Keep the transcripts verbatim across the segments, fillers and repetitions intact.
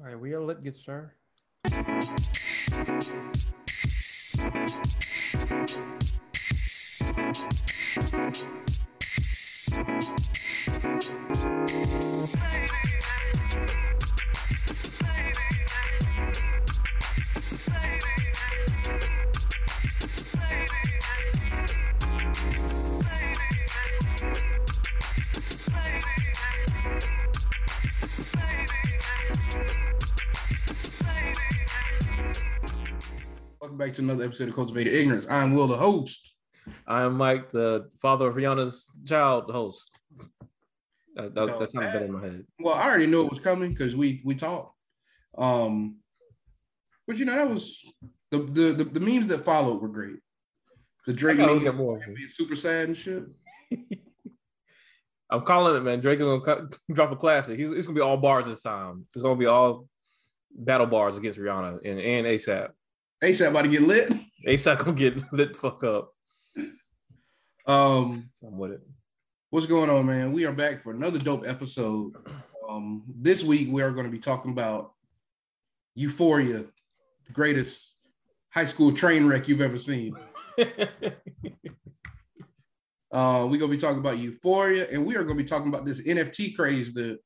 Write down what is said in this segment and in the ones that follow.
All right, we are lit, good sir. Back to another episode of Cultivated Ignorance. I am Will, the host. I am Mike, the father of Rihanna's child, the host. That, that, no, that sounds better in my head. Well, I already knew it was coming because we we talked. Um, but you know, that was the the the, the memes that followed were great. The Drake meme being super sad and shit. I'm calling it, man. Drake is gonna cut, drop a classic. He's, it's gonna be all bars this time. It's gonna be all battle bars against Rihanna and, and ASAP. ASAP about to get lit. ASAP gonna get lit the fuck up. Um, I'm with it. What's going on, man? We are back for another dope episode. Um, this week we are going to be talking about Euphoria, the greatest high school train wreck you've ever seen. uh, we're gonna be talking about Euphoria, and we are gonna be talking about this N F T craze that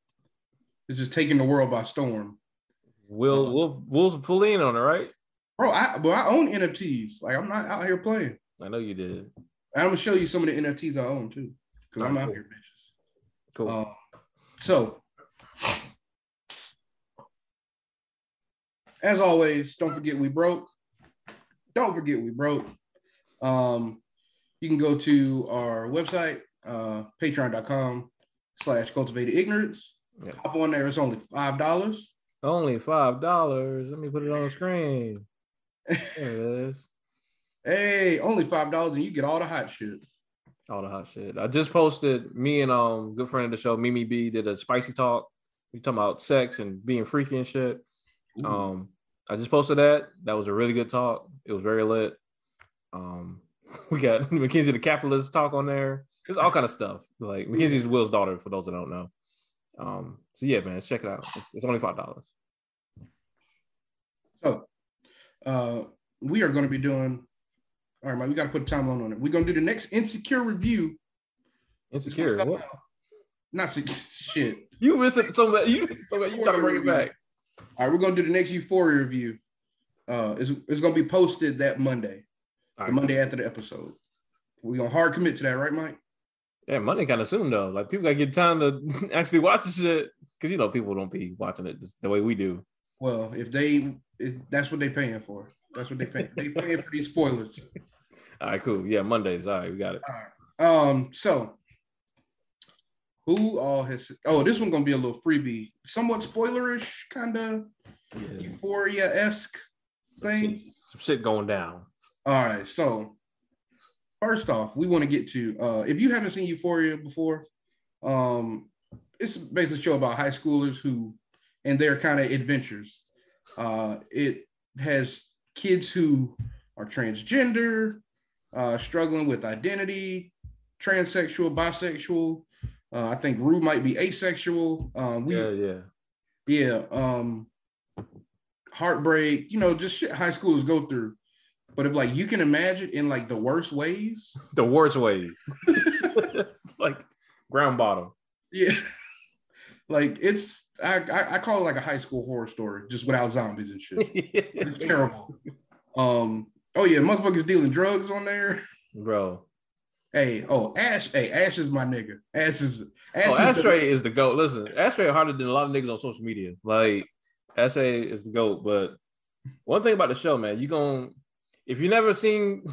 is just taking the world by storm. We'll um, we'll we'll pull in on it, right? Bro, I but I own N F Ts. Like, I'm not out here playing. I know you did. I'm gonna show you some of the N F Ts I own too, because I'm cool. Out here, bitches. Cool. Uh, so, as always, don't forget we broke. Don't forget we broke. Um, you can go to our website, uh, patreon dot com slash cultivated ignorance. Yeah. Hop on there. It's only five dollars. Only five dollars. Let me put it on the screen. Hey, only five dollars and you get all the hot shit. All the hot shit. I just posted. Me and um good friend of the show, Mimi B, did a spicy talk. We talking about sex and being freaky and shit. Ooh. Um, I just posted that. That was a really good talk. It was very lit. Um, we got McKenzie the Capitalist talk on there. There's all kind of stuff. Like McKenzie's Will's daughter, for those that don't know. Um, so yeah, man, check it out. It's, it's only five dollars. So. Uh, we are going to be doing. All right, Mike, we got to put a timeline on it. We're going to do the next Insecure review. Insecure, what? Not se- shit. You missed it so much. You missed it so much. You trying to bring it back? All right, we're going to do the next Euphoria review. Uh, it's it's going to be posted that Monday, right. The Monday after the episode. We're going to hard commit to that, right, Mike? Yeah, Monday kind of soon though. Like people got to get time to actually watch the shit because you know people don't be watching it the way we do. Well, if they, if that's what they paying for. That's what they paying. They paying for these spoilers. All right, cool. Yeah, Mondays. All right, we got it. All right. Um, so who all has? Oh, this one's gonna be a little freebie, somewhat spoilerish, kind of yeah. Euphoria-esque thing. Some, some shit going down. All right. So first off, we want to get to uh, if you haven't seen Euphoria before, um, it's basically a show about high schoolers who. And their kind of adventures. Uh, it has kids who are transgender, uh, struggling with identity, transsexual, bisexual. Uh, I think Rue might be asexual. Uh, we, yeah, yeah, yeah. Um, heartbreak, you know, just shit high schoolers go through. But if like you can imagine in like the worst ways, the worst ways, like ground bottom. Yeah, like it's. I, I call it like a high school horror story, just without zombies and shit. It's terrible. Um, oh yeah, motherfuckers dealing drugs on there, bro. Hey, oh Ash, hey Ash is my nigga. Ash is Ash oh, is, Ashtray the- is the goat. Listen, Ashtray harder than a lot of niggas on social media. Like Ashtray is the goat. But one thing about the show, man, you gonna if you never seen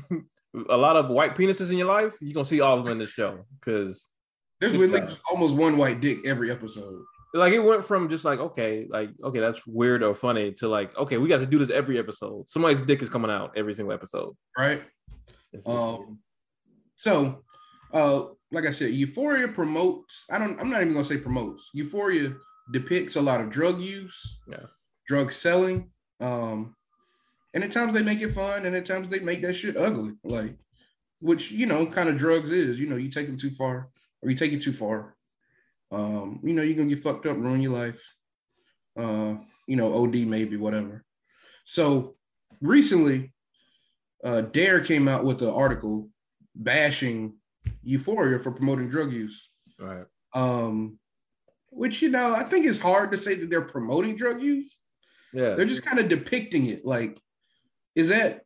a lot of white penises in your life, you are gonna see all of them in this show because there's like almost one white dick every episode. Like it went from just like okay, like okay, that's weird or funny to like okay, we got to do this every episode. Somebody's dick is coming out every single episode, right? Um, so, uh, like I said, Euphoria promotes. I don't. I'm not even gonna say promotes. Euphoria depicts a lot of drug use, yeah, drug selling, um, and at times they make it fun, and at times they make that shit ugly. Like, which you know, kind of drugs is. You know, you take them too far, or you take it too far. Um, you know, you're gonna get fucked up, ruin your life. Uh, you know, O D maybe, whatever. So recently, uh, DARE came out with an article bashing Euphoria for promoting drug use. Right. Um, which, you know, I think it's hard to say that they're promoting drug use. Yeah. They're just kind of depicting it. Like, is that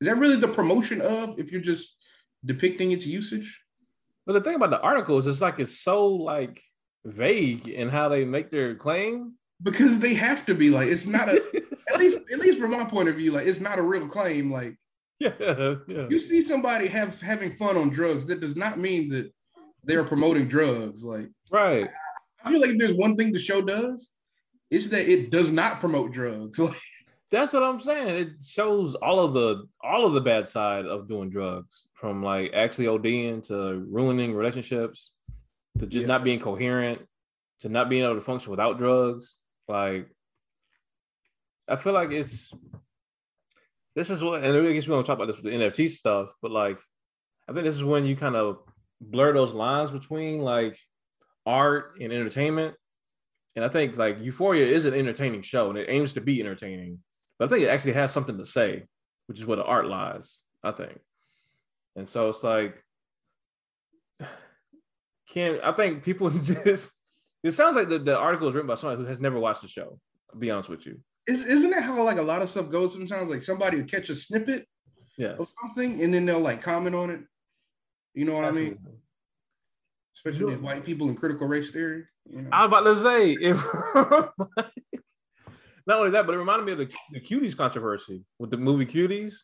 is that really the promotion of, if you're just depicting its usage? But the thing about the article is it's like it's so like vague in how they make their claim. Because they have to be like, it's not a at least at least from my point of view, like it's not a real claim. Like yeah, yeah. You see somebody have having fun on drugs, that does not mean that they're promoting drugs. Like right. I, I feel like if there's one thing the show does, it's that it does not promote drugs. Like that's what I'm saying. It shows all of the all of the bad side of doing drugs, from like actually ODing to ruining relationships, to just yeah. not being coherent, to not being able to function without drugs. Like, I feel like it's this is what, and I guess we're gonna talk about this with the N F T stuff, but like, I think this is when you kind of blur those lines between like art and entertainment. And I think like Euphoria is an entertaining show, and it aims to be entertaining. But I think it actually has something to say, which is where the art lies, I think. And so it's like, can I think people just, it sounds like the, the article is written by somebody who has never watched the show, I'll be honest with you. Is, isn't that how like a lot of stuff goes sometimes? Like somebody will catch a snippet yeah. of something and then they'll like comment on it. You know what Absolutely. I mean? Especially with white people in critical race theory. You know? I was about to say, if not only that, but it reminded me of the, the Cuties controversy with the movie Cuties,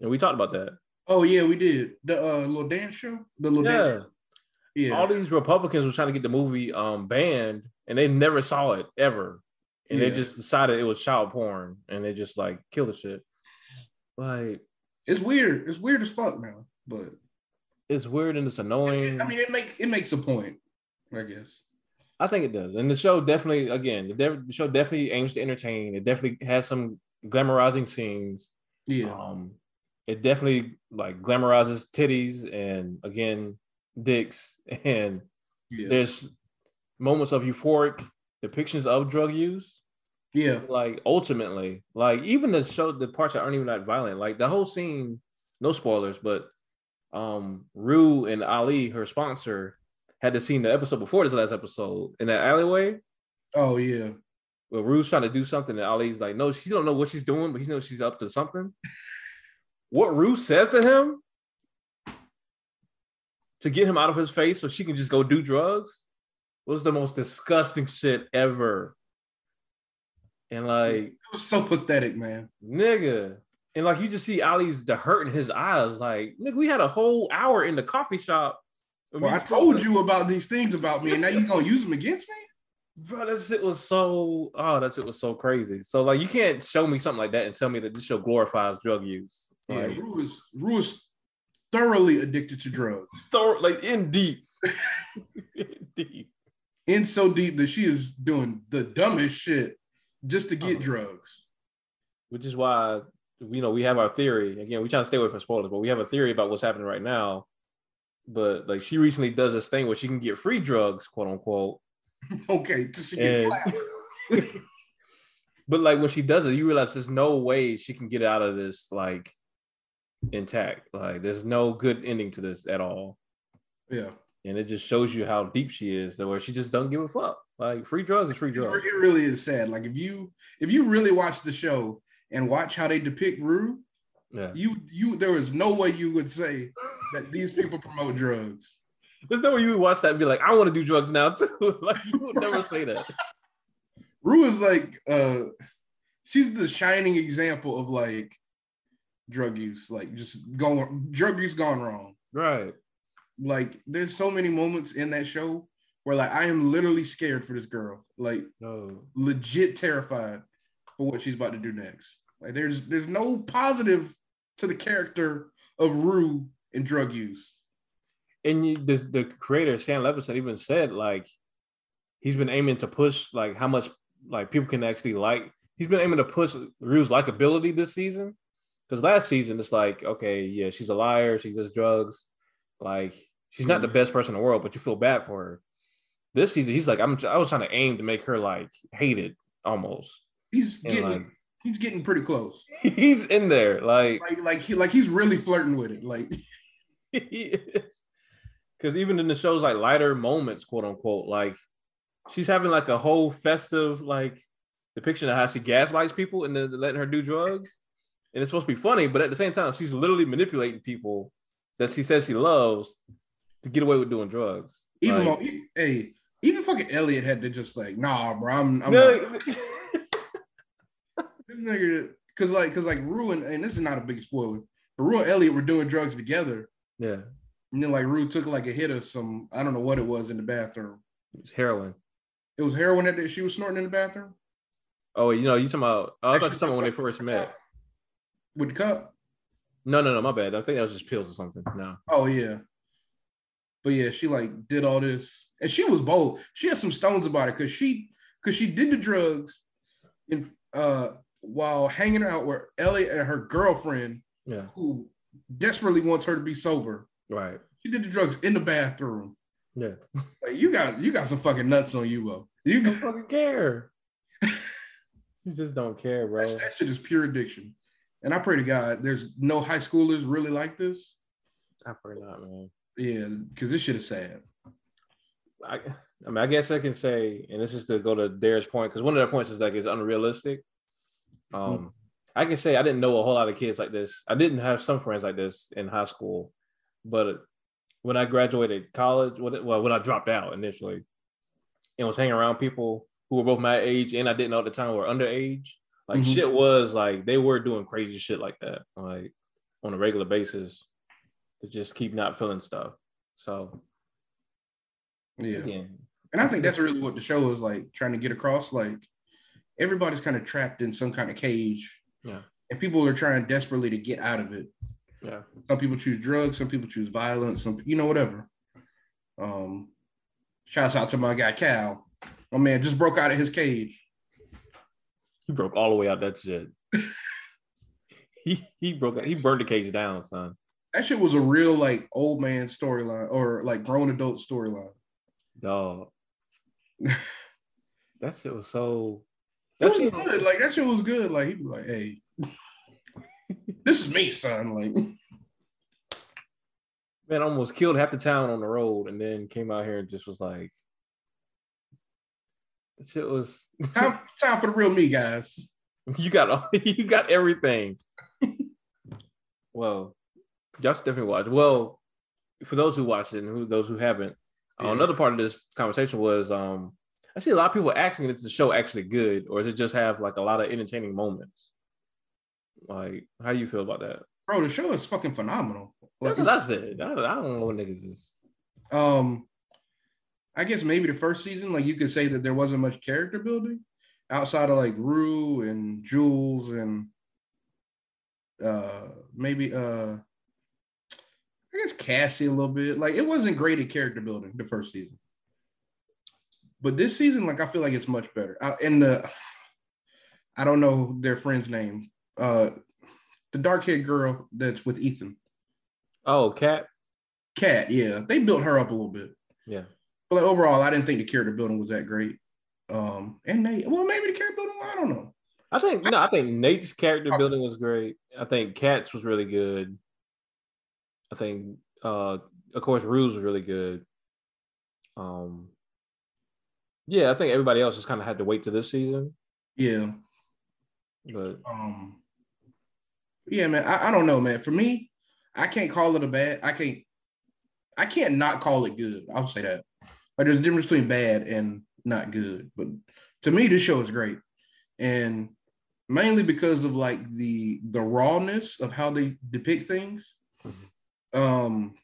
and we talked about that. Oh yeah, we did the uh, little dance show. The little yeah. dance show. Yeah. All these Republicans were trying to get the movie um, banned, and they never saw it ever, and yeah. they just decided it was child porn, and they just like killed the shit. Like it's weird. It's weird as fuck now, but it's weird and it's annoying. I mean, it make it makes a point, I guess. I think it does, and the show definitely, again, the, de- the show definitely aims to entertain. It definitely has some glamorizing scenes. Yeah, um, it definitely like glamorizes titties and again dicks, and yeah. there's moments of euphoric depictions of drug use. Yeah, like ultimately, like even the show, the parts that aren't even that violent, like the whole scene. No spoilers, but um, Rue and Ali, her sponsor, had to seen the episode before this last episode in that alleyway. Oh yeah. Well, Rue's trying to do something and Ali's like, no, she don't know what she's doing, but he knows she's up to something. What Rue says to him to get him out of his face so she can just go do drugs was the most disgusting shit ever. And like, it was so pathetic, man. Nigga. And like, you just see Ali's the hurt in his eyes. Like, nigga, we had a whole hour in the coffee shop. Well, I told you about these things about me, and now you're going to use them against me? Bro, that shit was so, oh, that shit was so crazy. So, like, you can't show me something like that and tell me that this show glorifies drug use. Like, yeah, Rue is, Rue is thoroughly addicted to drugs. Thor- like, in deep. in deep. In so deep that she is doing the dumbest shit just to get uh-huh. drugs. Which is why, you know, we have our theory. Again, we try to stay away from spoilers, but we have a theory about what's happening right now. But like she recently does this thing where she can get free drugs, quote unquote. Okay, she and, get but like when she does it, you realize there's no way she can get out of this like intact. Like there's no good ending to this at all. Yeah, and it just shows you how deep she is, where she just don't give a fuck. Like free drugs is free drugs. It really is sad. Like if you if you really watch the show and watch how they depict Rue. Yeah. You, you, there is no way you would say that these people promote drugs. There's no way you would watch that and be like, I want to do drugs now too. Like you would never say that. Rue is like, uh, she's the shining example of like drug use, like just going drug use gone wrong. Right. Like there's so many moments in that show where like I am literally scared for this girl, like no. legit terrified for what she's about to do next. Like there's there's no positive to the character of Rue and drug use. And you, the, the creator, Sam Levinson, even said, like, he's been aiming to push, like, how much, like, people can actually like. He's been aiming to push Rue's likability this season. Because last season, it's like, okay, yeah, she's a liar. She does drugs. Like, she's not the best person in the world, but you feel bad for her. This season, he's like, I'm, I was trying to aim to make her, like, hated almost. He's getting like, he's getting pretty close. He's in there, like like like, he, like he's really flirting with it, like he is. Because even in the show's like lighter moments, quote unquote, like she's having like a whole festive like depiction of how she gaslights people and then letting her do drugs, and it's supposed to be funny, but at the same time, she's literally manipulating people that she says she loves to get away with doing drugs. Even like, more, hey, even fucking Elliot had to just like, nah, bro, I'm. I'm no, because like, cause like Rue and, and this is not a big spoiler, but Rue and Elliot were doing drugs together. Yeah. And then like Rue took like a hit of some, I don't know what it was in the bathroom. It was heroin. It was heroin that she was snorting in the bathroom? Oh, you know, you talking about, I thought you were talking about when they first met. With the cup? No, no, no, my bad. I think that was just pills or something. No. Oh, yeah. But yeah, she like did all this. And she was bold. She had some stones about it because she, because she did the drugs in, uh, while hanging out with Elliot and her girlfriend, yeah, who desperately wants her to be sober. Right. She did the drugs in the bathroom. Yeah. Like, you got you got some fucking nuts on you, bro. You don't fucking care. You just don't care, bro. That, that shit is pure addiction. And I pray to God there's no high schoolers really like this. I pray not, man. Yeah, because this shit is sad. I, I mean, I guess I can say, and this is to go to Dare's point, because one of their points is like it's unrealistic. Um, mm-hmm. I can say I didn't know a whole lot of kids like this. I didn't have some friends like this in high school, but when I graduated college, well, when I dropped out initially and was hanging around people who were both my age and I didn't know at the time were underage, like mm-hmm. shit was like they were doing crazy shit like that, like on a regular basis to just keep not feeling stuff. So, yeah. yeah. And I think that's really what the show is like trying to get across, like, everybody's kind of trapped in some kind of cage. Yeah. And people are trying desperately to get out of it. Yeah. Some people choose drugs, some people choose violence, some, you know, whatever. Um, shouts out to my guy Cal. My man just broke out of his cage. He broke all the way out that shit. he he broke out, he burned the cage down, son. That shit was a real like old man storyline or like grown adult storyline. Dog. That shit was so That was shit was good. Like that shit was good. Like he was like, "Hey, this is me, son." Like, man, almost killed half the town on the road, and then came out here and just was like, "That shit was time, time for the real me, guys." You got all, you got everything. Well, y'all should definitely watch. Well, for those who watched it and who, those who haven't, yeah. uh, another part of this conversation was. Um, I see a lot of people asking, is the show actually good, or does it just have like a lot of entertaining moments? Like, how do you feel about that? Bro, the show is fucking phenomenal. Like, that's what I said. I, I don't know what niggas is. Um, I guess maybe the first season, like you could say that there wasn't much character building outside of like Rue and Jules and uh, maybe uh, I guess Cassie a little bit. Like, it wasn't great at character building the first season. But this season, like, I feel like it's much better. I, and the, I don't know their friend's name. Uh, the dark-haired girl that's with Ethan. Oh, Kat? Kat, yeah. They built her up a little bit. Yeah. But like, overall, I didn't think the character building was that great. Um, and Nate, well, maybe the character building, I don't know. I think, no, I think Nate's character okay. building was great. I think Kat's was really good. I think, uh, of course, Rue's was really good. Um. Yeah, I think everybody else has kind of had to wait to this season. Yeah. But um yeah, man, I, I don't know, man. For me, I can't call it a bad. I can't I can't not call it good. I'll say that. Like, there's a difference between bad and not good. But to me, this show is great. And mainly because of like the the rawness of how they depict things. Mm-hmm. Um,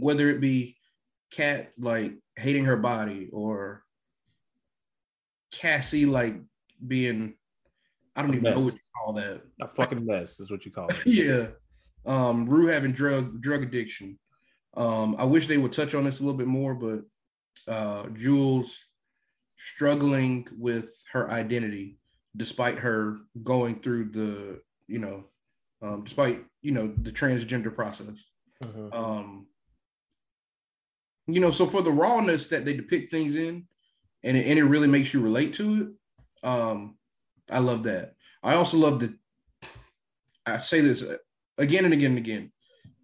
whether it be Kat like hating her body or Cassie, like, being, I don't a even mess. know what you call that. A fucking mess is what you call it. Yeah. Um, Rue having drug drug addiction. Um, I wish they would touch on this a little bit more, but uh, Jules struggling with her identity despite her going through the, you know, um, despite, you know, the transgender process. Mm-hmm. Um, you know, so for the rawness that they depict things in, and it, and it really makes you relate to it, Um, I love that. I also love that. I say this again and again and again.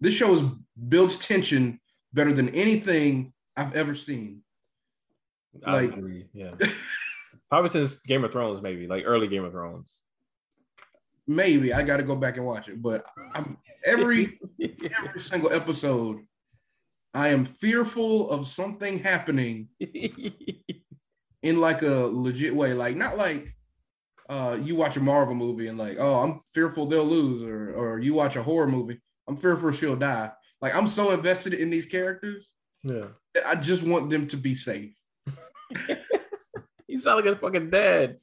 This show is, builds tension better than anything I've ever seen. I like, agree. Yeah. Probably since Game of Thrones, maybe like early Game of Thrones. Maybe I got to go back and watch it, but I'm, every every single episode, I am fearful of something happening in like a legit way. Like not like uh, you watch a Marvel movie and like, oh, I'm fearful they'll lose, or or you watch a horror movie, I'm fearful she'll die. Like I'm so invested in these characters, yeah, that I just want them to be safe. You sound like a fucking dad.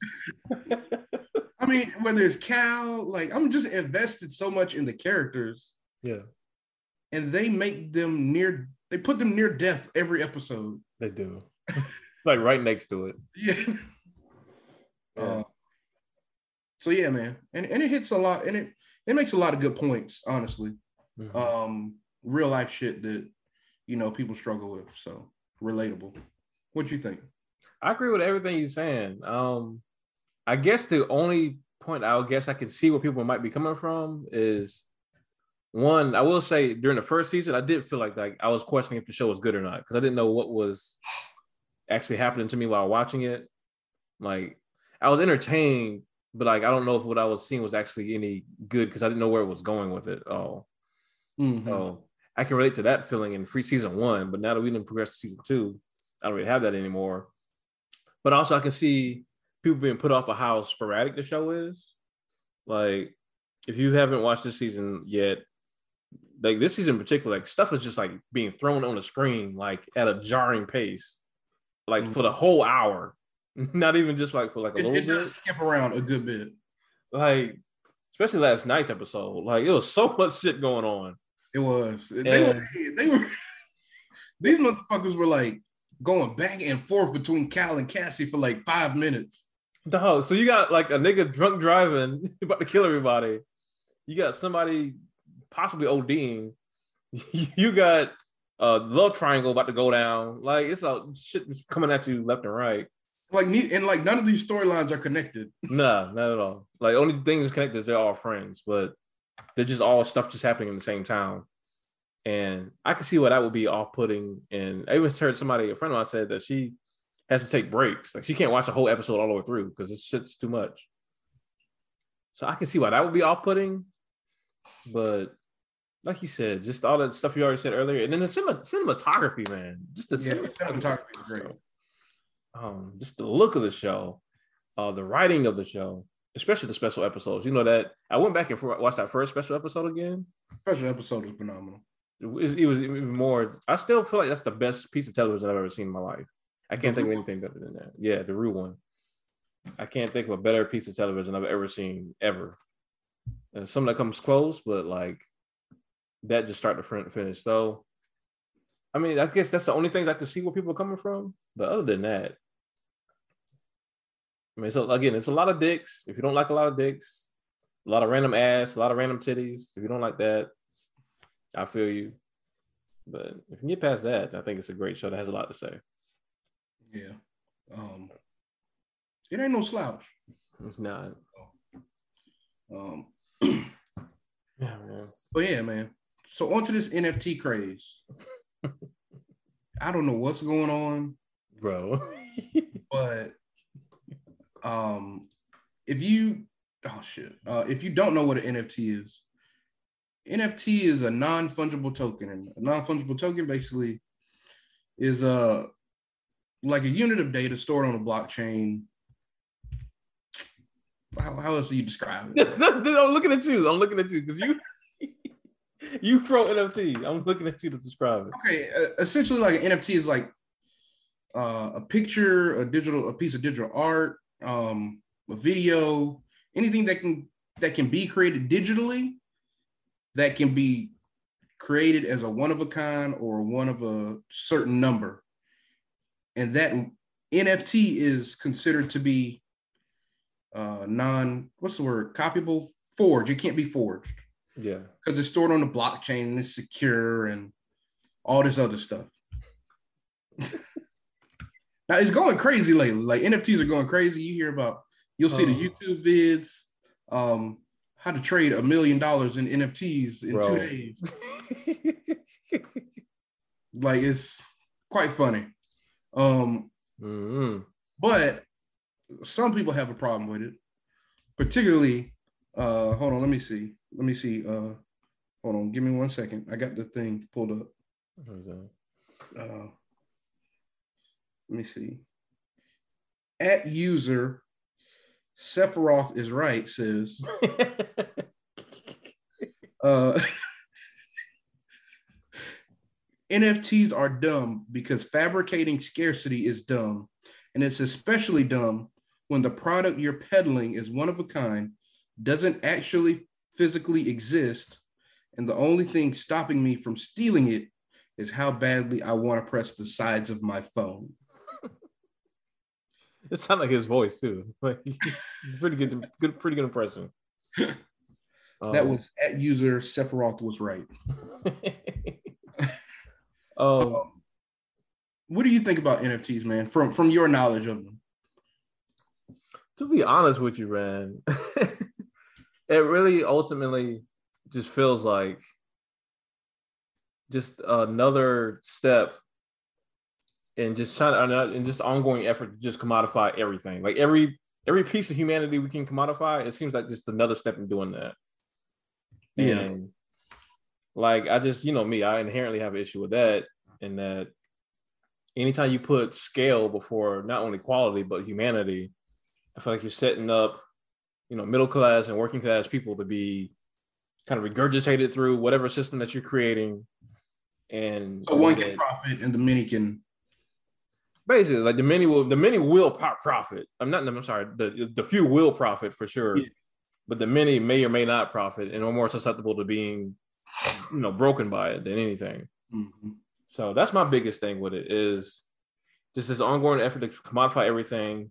I mean, when there's Cal, like I'm just invested so much in the characters. Yeah. And they make them near, they put them near death every episode. They do. Like right next to it. Yeah. yeah. Uh, so yeah, man. And and it hits a lot, and it it makes a lot of good points, honestly. Mm-hmm. Um, real life shit that, you know, people struggle with. So relatable. What you think? I agree with everything you're saying. Um I guess the only point I guess I can see where people might be coming from is, one, I will say during the first season, I did feel like, like I was questioning if the show was good or not, because I didn't know what was actually happening to me while watching it. Like, I was entertained, but like I don't know if what I was seeing was actually any good, because I didn't know where it was going with it at all. Mm-hmm. So I can relate to that feeling in free season one, but now that we didn't progress to season two, I don't really have that anymore. But also I can see people being put off by how sporadic the show is. Like, if you haven't watched this season yet, like this season in particular, like stuff is just like being thrown on the screen, like at a jarring pace, like mm-hmm. for the whole hour, not even just like for like a it, little it bit. It does skip around a good bit. Like, especially last night's episode, like it was so much shit going on. It was. And they were, they were these motherfuckers were like going back and forth between Cal and Cassie for like five minutes. Dog, so you got like a nigga drunk driving about to kill everybody. You got somebody possibly ODing. You got a love triangle about to go down. Like it's all shit that's coming at you left and right. Like and like none of these storylines are connected. Nah, not at all. Like only thing that's connected is they're all friends, but they're just all stuff just happening in the same town. And I can see why that would be off-putting. And I even heard somebody, a friend of mine, said that she has to take breaks. Like she can't watch a whole episode all the way through because this shit's too much. So I can see why that would be off-putting. But like you said, just all that stuff you already said earlier, and then the cinematography, man. Just the yeah, cinematography is great. Um, just the look of the show, uh, the writing of the show, especially the special episodes. You know that I went back and watched that first special episode again. Special episode is phenomenal. It was even more. I still feel like that's the best piece of television I've ever seen in my life. I can't think of anything better than that. Yeah, the real one. I can't think of a better piece of television I've ever seen ever. And something that comes close, but like that just start to front to finish. So, I mean, I guess that's the only things I could see where people are coming from. But other than that, I mean, so again, it's a lot of dicks. If you don't like a lot of dicks, a lot of random ass, a lot of random titties. If you don't like that, I feel you. But if you get past that, I think it's a great show that has a lot to say. Yeah. Um, it ain't no slouch. It's not. Um, yeah, man. But yeah, man. So onto this N F T craze. I don't know what's going on, bro. But um, if you, oh shit. Uh, if you don't know what an N F T is, N F T is a non-fungible token, and a non-fungible token basically is a like a unit of data stored on a blockchain. How, how else do you describe it? I'm looking at you. I'm looking at you because you you pro N F T. I'm looking at you to describe it. Okay, essentially, like an N F T is like uh, a picture, a digital, a piece of digital art, um, a video, anything that can that can be created digitally. That can be created as a one of a kind or one of a certain number. And that N F T is considered to be uh, non, what's the word? Copyable, forged. It can't be forged. Yeah. Because it's stored on the blockchain and it's secure and all this other stuff. Now it's going crazy lately. Like N F Ts are going crazy. You hear about You'll see the YouTube vids, um, how to trade a million dollars in N F Ts in Bro. two days. Like, it's quite funny. Um, mm-hmm. But some people have a problem with it, particularly, uh, hold on, let me see. Let me see. Uh, hold on, give me one second. I got the thing pulled up. Uh, let me see. At user... Sephiroth is right, says. uh, N F Ts are dumb because fabricating scarcity is dumb. And it's especially dumb when the product you're peddling is one of a kind, doesn't actually physically exist, and the only thing stopping me from stealing it is how badly I want to press the sides of my phone. It sounds like his voice too. Like, pretty good, good, pretty good impression. That um, was at user Sephiroth was right. um, um, what do you think about N F Ts, man? From from your knowledge of them? To be honest with you, man, it really ultimately just feels like just another step. And just trying to, and just ongoing effort to just commodify everything. Like every every piece of humanity we can commodify, it seems like just another step in doing that. Yeah. And like I just, you know me, I inherently have an issue with that. And that anytime you put scale before not only quality but humanity, I feel like you're setting up, you know, middle class and working class people to be kind of regurgitated through whatever system that you're creating. And so one can profit and the many can. Basically, like the many will, the many will profit. I'm not. I'm sorry. The the few will profit for sure, yeah. But the many may or may not profit, and are more susceptible to being, you know, broken by it than anything. Mm-hmm. So that's my biggest thing with it is just this ongoing effort to commodify everything.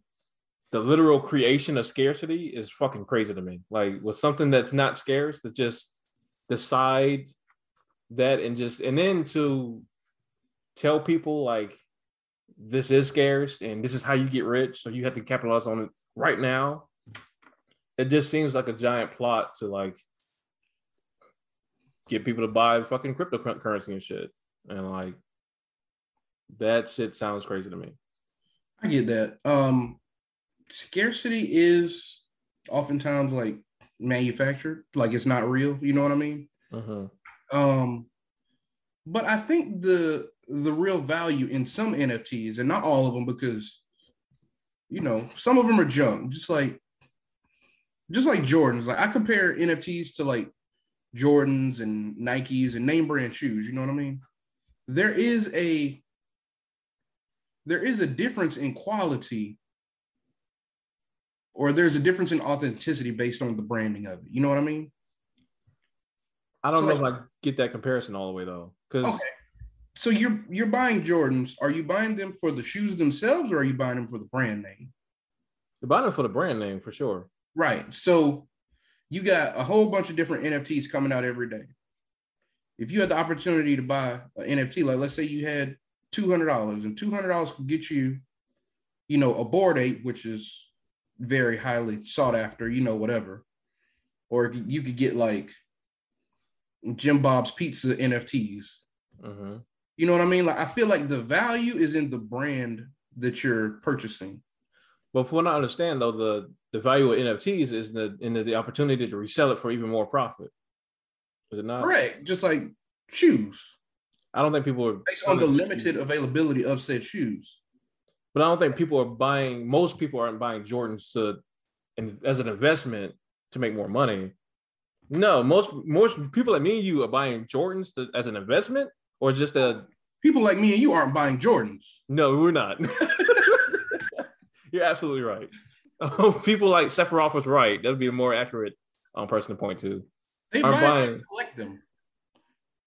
The literal creation of scarcity is fucking crazy to me. Like with something that's not scarce, to just decide that and just and then to tell people like. This is scarce and this is how you get rich. So you have to capitalize on it right now. It just seems like a giant plot to like get people to buy fucking cryptocurrency and shit. And like that shit sounds crazy to me. I get that. Um, scarcity is oftentimes like manufactured, like it's not real. You know what I mean? Uh-huh. Um, but I think the, the real value in some N F Ts, and not all of them, because you know some of them are junk. Just like, just like Jordans. Like I compare N F Ts to like Jordans and Nikes and name brand shoes. You know what I mean? There is a there is a difference in quality, or there's a difference in authenticity based on the branding of it. You know what I mean? I don't so know like, if I get that comparison all the way though, because. Okay. So you're you're buying Jordans. Are you buying them for the shoes themselves or are you buying them for the brand name? You're buying them for the brand name for sure. Right. So you got a whole bunch of different N F Ts coming out every day. If you had the opportunity to buy an N F T, like let's say you had two hundred dollars and two hundred dollars could get you, you know, a Bored Ape, which is very highly sought after, you know, whatever. Or you could get like Jim Bob's Pizza N F Ts. Mm-hmm. You know what I mean? Like, I feel like the value is in the brand that you're purchasing. But from what I understand, though, the, the value of N F Ts is the in the, the opportunity to resell it for even more profit. Is it not? Correct. Just like shoes. I don't think people are... Based on the limited availability of said shoes. But I don't think people are buying... Most people aren't buying Jordans to, and as an investment to make more money. No, most, most people like me and you are buying Jordans to, as an investment? Or just a people like me and you aren't buying Jordans. No, we're not. You're absolutely right. People like Sephiroth was right. That would be a more accurate um, person to point to. They buy buying to collect them.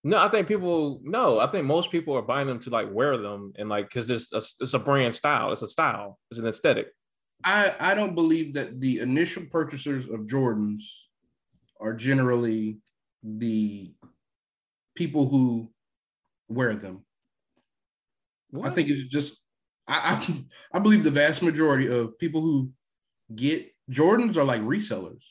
No, I think people. No, I think most people are buying them to like wear them and like because it's a, it's a brand style. It's a style. It's an aesthetic. I I don't believe that the initial purchasers of Jordans are generally the people who. Wear them. What? I think it's just I, I I believe the vast majority of people who get Jordans are like resellers.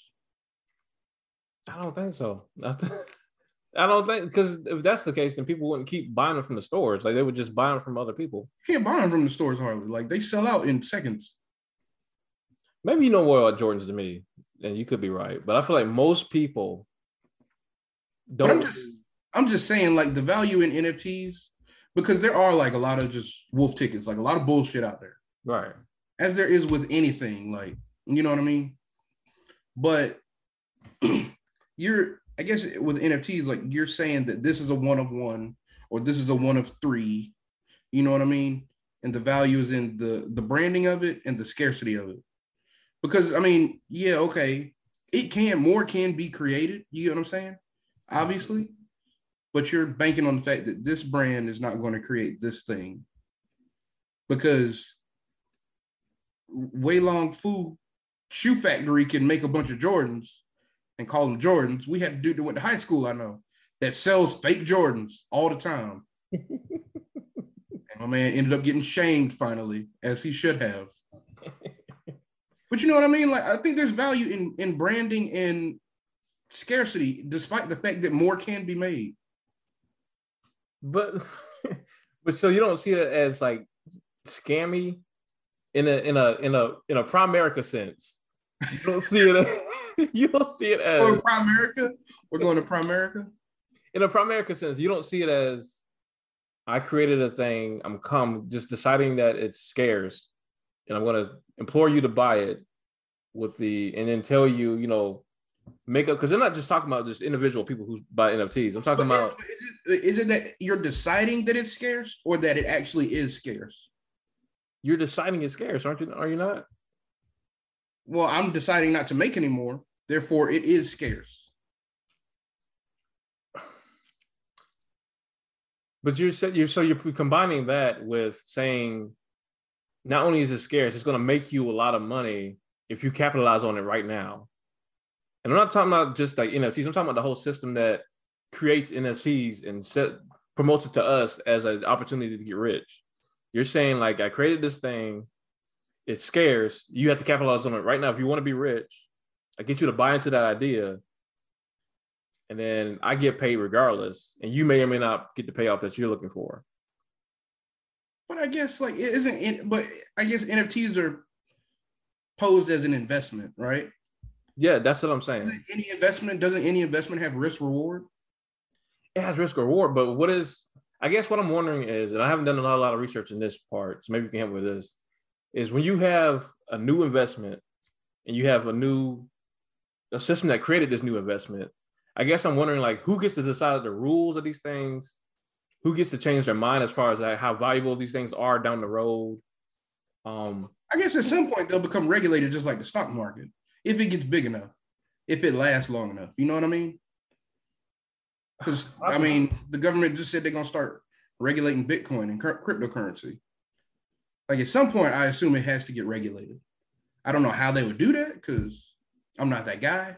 I don't think so. I don't think, because if that's the case, then people wouldn't keep buying them from the stores. Like, they would just buy them from other people. You can't buy them from the stores hardly. Like, they sell out in seconds. Maybe you know more about Jordans than me, and you could be right. But I feel like most people don't. But I'm just, I'm just saying, like, the value in N F Ts, because there are, like, a lot of just wolf tickets, like, a lot of bullshit out there. Right. As there is with anything, like, you know what I mean? But you're... I guess with N F Ts, like, you're saying that this is a one of one or this is a one of three, you know what I mean? And the value is in the, the branding of it and the scarcity of it. Because, I mean, yeah, okay, it can, more can be created, you know what I'm saying? Obviously, but you're banking on the fact that this brand is not going to create this thing. Because Weilong Fu Shoe Factory can make a bunch of Jordans and call them Jordans. We had a dude that went to high school, I know, that sells fake Jordans all the time. And my man ended up getting shamed finally, as he should have. But you know what I mean? Like, I think there's value in, in branding and scarcity, despite the fact that more can be made. But, but so you don't see it as like scammy in a in a in a in a Primerica sense. You don't see it. As- You don't see it as or Primerica. We're going to Primerica. In a Primerica sense, you don't see it as I created a thing. I'm come just deciding that it's scarce, and I'm going to implore you to buy it with the and then tell you, you know, make up, because they're not just talking about just individual people who buy N F Ts. I'm talking but about is it, is it that you're deciding that it's scarce or that it actually is scarce? You're deciding it's scarce, aren't you? Are you not? Well, I'm deciding not to make anymore. Therefore, it is scarce. But you're so you're, so you're combining that with saying, not only is it scarce, it's going to make you a lot of money if you capitalize on it right now. And I'm not talking about just like N F Ts. I'm talking about the whole system that creates N F Ts and set, promotes it to us as an opportunity to get rich. You're saying like, I created this thing. It's scarce. You have to capitalize on it right now. If you want to be rich, I get you to buy into that idea. And then I get paid regardless. And you may or may not get the payoff that you're looking for. But I guess like it isn't it, but I guess N F Ts are posed as an investment, right? Yeah, that's what I'm saying. Doesn't any investment, doesn't any investment have risk reward? It has risk reward, but what is, I guess what I'm wondering is, and I haven't done a lot, a lot of research in this part, so maybe you can help with this. Is when you have a new investment and you have a new a system that created this new investment, I guess I'm wondering like who gets to decide the rules of these things, who gets to change their mind as far as like, how valuable these things are down the road. Um, I guess at some point they'll become regulated just like the stock market, if it gets big enough, if it lasts long enough, you know what I mean? Because I mean, the government just said they're gonna start regulating Bitcoin and cr- cryptocurrency. Like at some point, I assume it has to get regulated. I don't know how they would do that because I'm not that guy.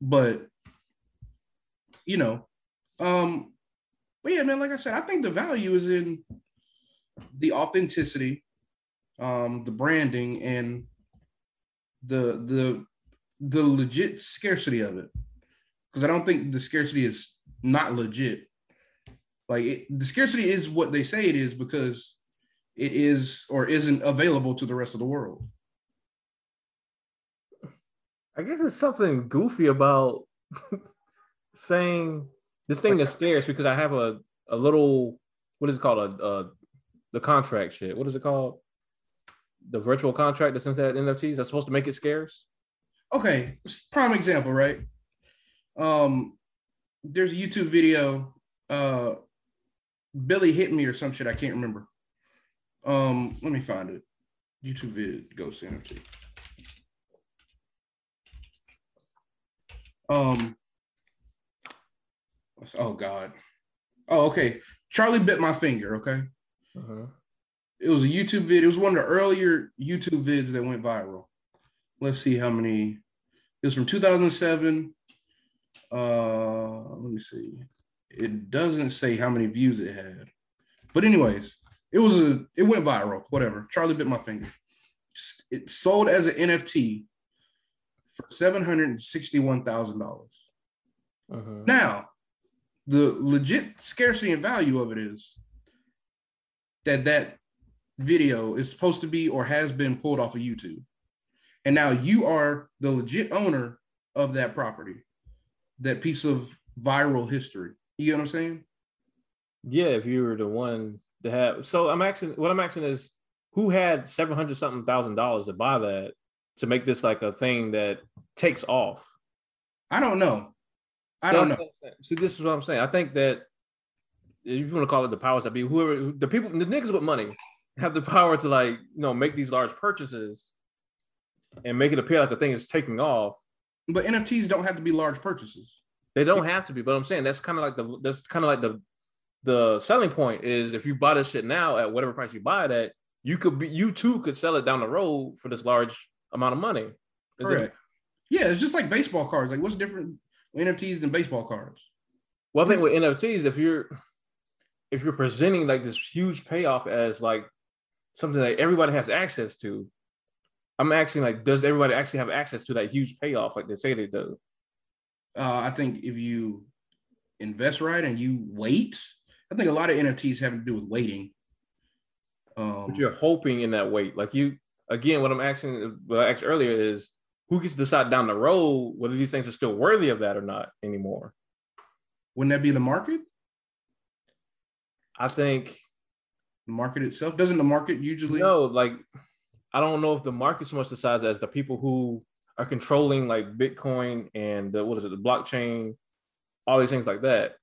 But, you know, um, but yeah, man, like I said, I think the value is in the authenticity, um, the branding, and the the the legit scarcity of it. Because I don't think the scarcity is not legit. Like it, the scarcity is what they say it is because it is or isn't available to the rest of the world. I guess there's something goofy about saying this thing is scarce because I have a, a little, what is it called? A, a the contract shit. What is it called? The virtual contract that's inside N F Ts that's supposed to make it scarce. Okay, prime example, right? Um, there's a YouTube video. Uh, Billy hit me or some shit. I can't remember. Um, let me find it. YouTube vid Ghost N F T. Um, oh God. Oh, okay. Charlie bit my finger. Okay. Uh-huh. It was a YouTube vid. It was one of the earlier YouTube vids that went viral. Let's see how many. It was from two thousand seven. Uh, let me see. It doesn't say how many views it had, but anyways. It was a, it went viral, whatever. Charlie bit my finger. It sold as an N F T for seven hundred sixty-one thousand dollars. Uh-huh. Now, the legit scarcity and value of it is that that video is supposed to be or has been pulled off of YouTube. And now you are the legit owner of that property, that piece of viral history. You know what I'm saying? Yeah, if you were the one to have. So I'm asking, what I'm asking is, who had seven hundred something thousand dollars to buy that, to make this like a thing that takes off? I don't know. I don't That's know. See, this is what I'm saying. I think that if you want to call it the powers that be, whoever the people, the niggas with money, have the power to, like, you know, make these large purchases and make it appear like the thing is taking off. But N F Ts don't have to be large purchases. They don't have to be, but I'm saying that's kind of like the that's kind of like the the selling point is, if you buy this shit now at whatever price you buy it at, you could be you too could sell it down the road for this large amount of money. Is Correct. It, yeah, it's just like baseball cards. Like, what's different with N F Ts than baseball cards? Well, I think with N F Ts, if you're if you're presenting like this huge payoff as like something that everybody has access to, I'm asking, like, does everybody actually have access to that huge payoff like they say they do? Uh, I think if you invest right and you wait, I think a lot of N F Ts have to do with waiting. Um, but you're hoping in that wait. Like, you, again, what I'm asking, what I asked earlier is, who gets to decide down the road whether these things are still worthy of that or not anymore? Wouldn't that be the market? I think. The market itself? Doesn't the market usually? No, like, I don't know if the market so much decides as the people who are controlling, like, Bitcoin and the, what is it, the blockchain, all these things like that.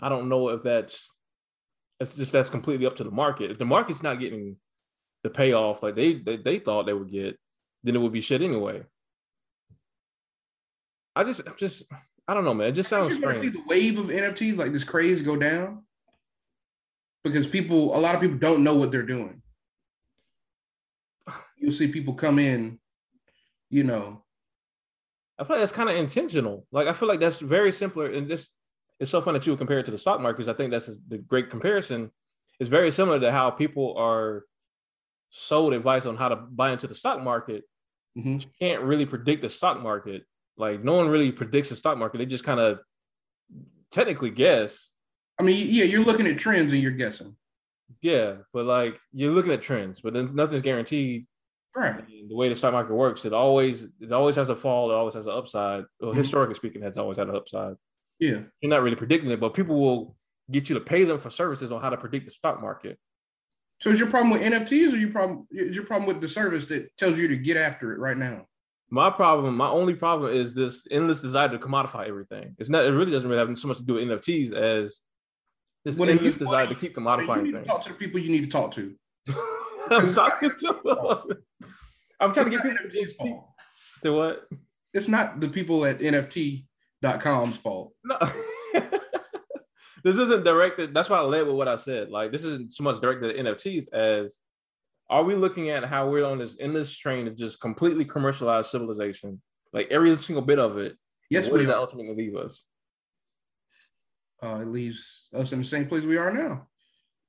I don't know if that's, it's just, that's completely up to the market. If the market's not getting the payoff like they, they they thought they would get, then it would be shit anyway. I just, just, I don't know, man. It just sounds strange. You see the wave of N F Ts, like this craze go down? Because people, a lot of people don't know what they're doing. You'll see people come in, you know. I feel like that's kind of intentional. Like, I feel like that's very simpler. And this, it's so fun that you would compare it to the stock market, because I think that's the great comparison. It's very similar to how people are sold advice on how to buy into the stock market. Mm-hmm. You can't really predict the stock market. Like, no one really predicts the stock market. They just kind of technically guess. I mean, yeah, you're looking at trends and you're guessing. Yeah, but like, you're looking at trends, but then nothing's guaranteed. Right. And the way the stock market works, it always it always has a fall. It always has an upside. Well, mm-hmm. Historically speaking, it has always had an upside. Yeah, you're not really predicting it, but people will get you to pay them for services on how to predict the stock market. So is your problem with N F Ts, or your problem is your problem with the service that tells you to get after it right now? My problem, my only problem, is this endless desire to commodify everything. It's not. It really doesn't really have so much to do with N F Ts as this well, endless you, desire to keep commodifying you need things. To talk to the people you need to talk to. I'm talking to. I'm trying it's to get people to what? It's not the people at N F T. Dot com's fault. No, this isn't directed. That's why I led with what I said. Like, this isn't so much directed at N F Ts as, are we looking at how we're on this endless train of just completely commercialized civilization? Like, every single bit of it. Yes, where does that ultimately leave us? Uh, it leaves us in the same place we are now.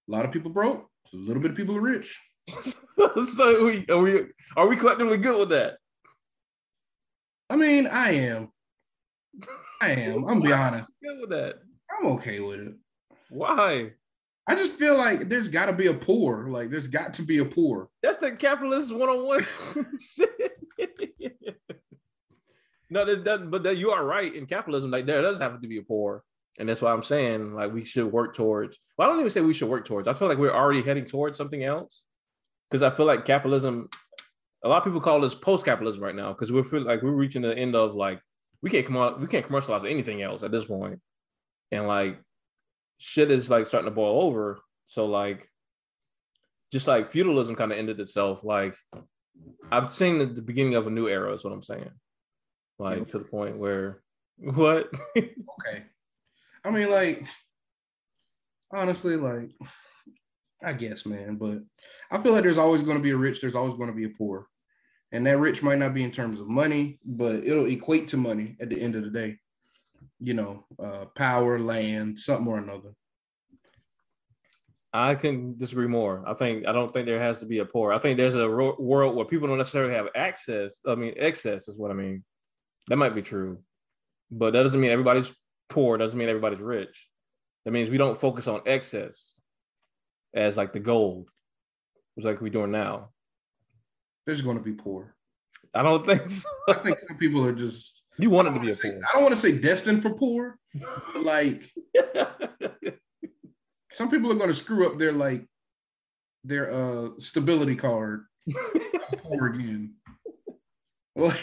A lot of people broke. A little bit of people are rich. So are we, are we are we collectively good with that? I mean, I am. I am. I'm gonna be honest. Good with that. I'm okay with it. Why? I just feel like there's got to be a poor. Like, there's got to be a poor. That's the capitalist one-on-one shit. No, that, that, but that, you are right in capitalism. Like, there does have to be a poor, and that's why I'm saying, like, we should work towards. Well, I don't even say we should work towards. I feel like we're already heading towards something else, because I feel like capitalism. A lot of people call this post-capitalism right now, because we feel like we're reaching the end of, like, We can't come on, we can't commercialize anything else at this point. And, like, shit is, like, starting to boil over. So, like, just like feudalism kind of ended itself. Like, I've seen the, the beginning of a new era is what I'm saying. Like, yeah. To the point where, what? Okay. I mean, like, honestly, like, I guess, man. But I feel like there's always going to be a rich. There's always going to be a poor. And that rich might not be in terms of money, but it'll equate to money at the end of the day. You know, uh, power, land, something or another. I can disagree more. I think I don't think there has to be a poor. I think there's a ro- world where people don't necessarily have access. I mean, excess is what I mean. That might be true, but that doesn't mean everybody's poor. Doesn't mean everybody's rich. That means we don't focus on excess as like the goal, which like we're doing now. There's going to be poor. I don't think so. I think some people are just. You want them to be a say, poor. I don't want to say destined for poor, but like some people are going to screw up their like their uh, stability card. Poor again. Well,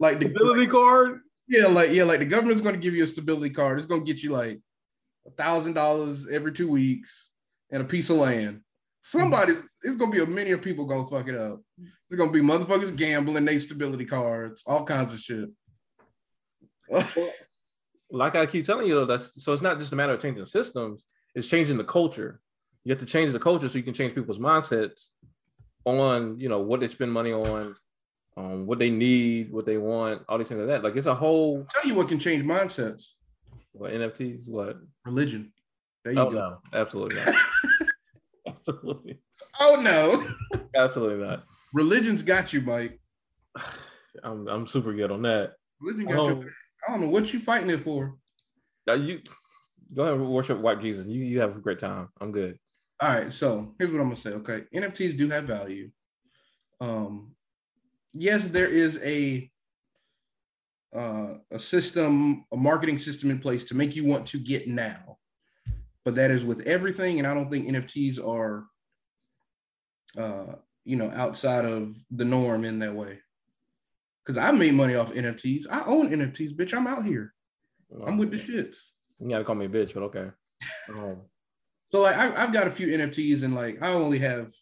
like the stability card. Yeah, like yeah, like the government's going to give you a stability card. It's going to get you like a thousand dollars every two weeks and a piece of land. Somebody's it's going to be a million people going to fuck it up. It's going to be motherfuckers gambling their stability cards, all kinds of shit. Like I keep telling you though, that's so it's not just a matter of changing systems. It's changing the culture. You have to change the culture so you can change people's mindsets on, you know, what they spend money on. Um, what they need, what they want, all these things like that. Like it's a whole. I'll tell you what can change mindsets. What N F Ts? What religion? There you oh, go. No, absolutely not. Absolutely. Oh no. Absolutely not. Religion's got you, Mike. I'm I'm super good on that. Religion got um, you. I don't know what you fighting it for. You go ahead and worship white Jesus. You you have a great time. I'm good. All right. So here's what I'm gonna say. Okay, N F Ts do have value. Um. Yes, there is a uh, a system, a marketing system in place to make you want to get now, but that is with everything, and I don't think N F Ts are, uh, you know, outside of the norm in that way. Because I made money off N F Ts. I own N F Ts, bitch. I'm out here. Well, I'm with the shits. You gotta call me a bitch, but okay. um. So like, I, I've got a few N F Ts, and like, I only have,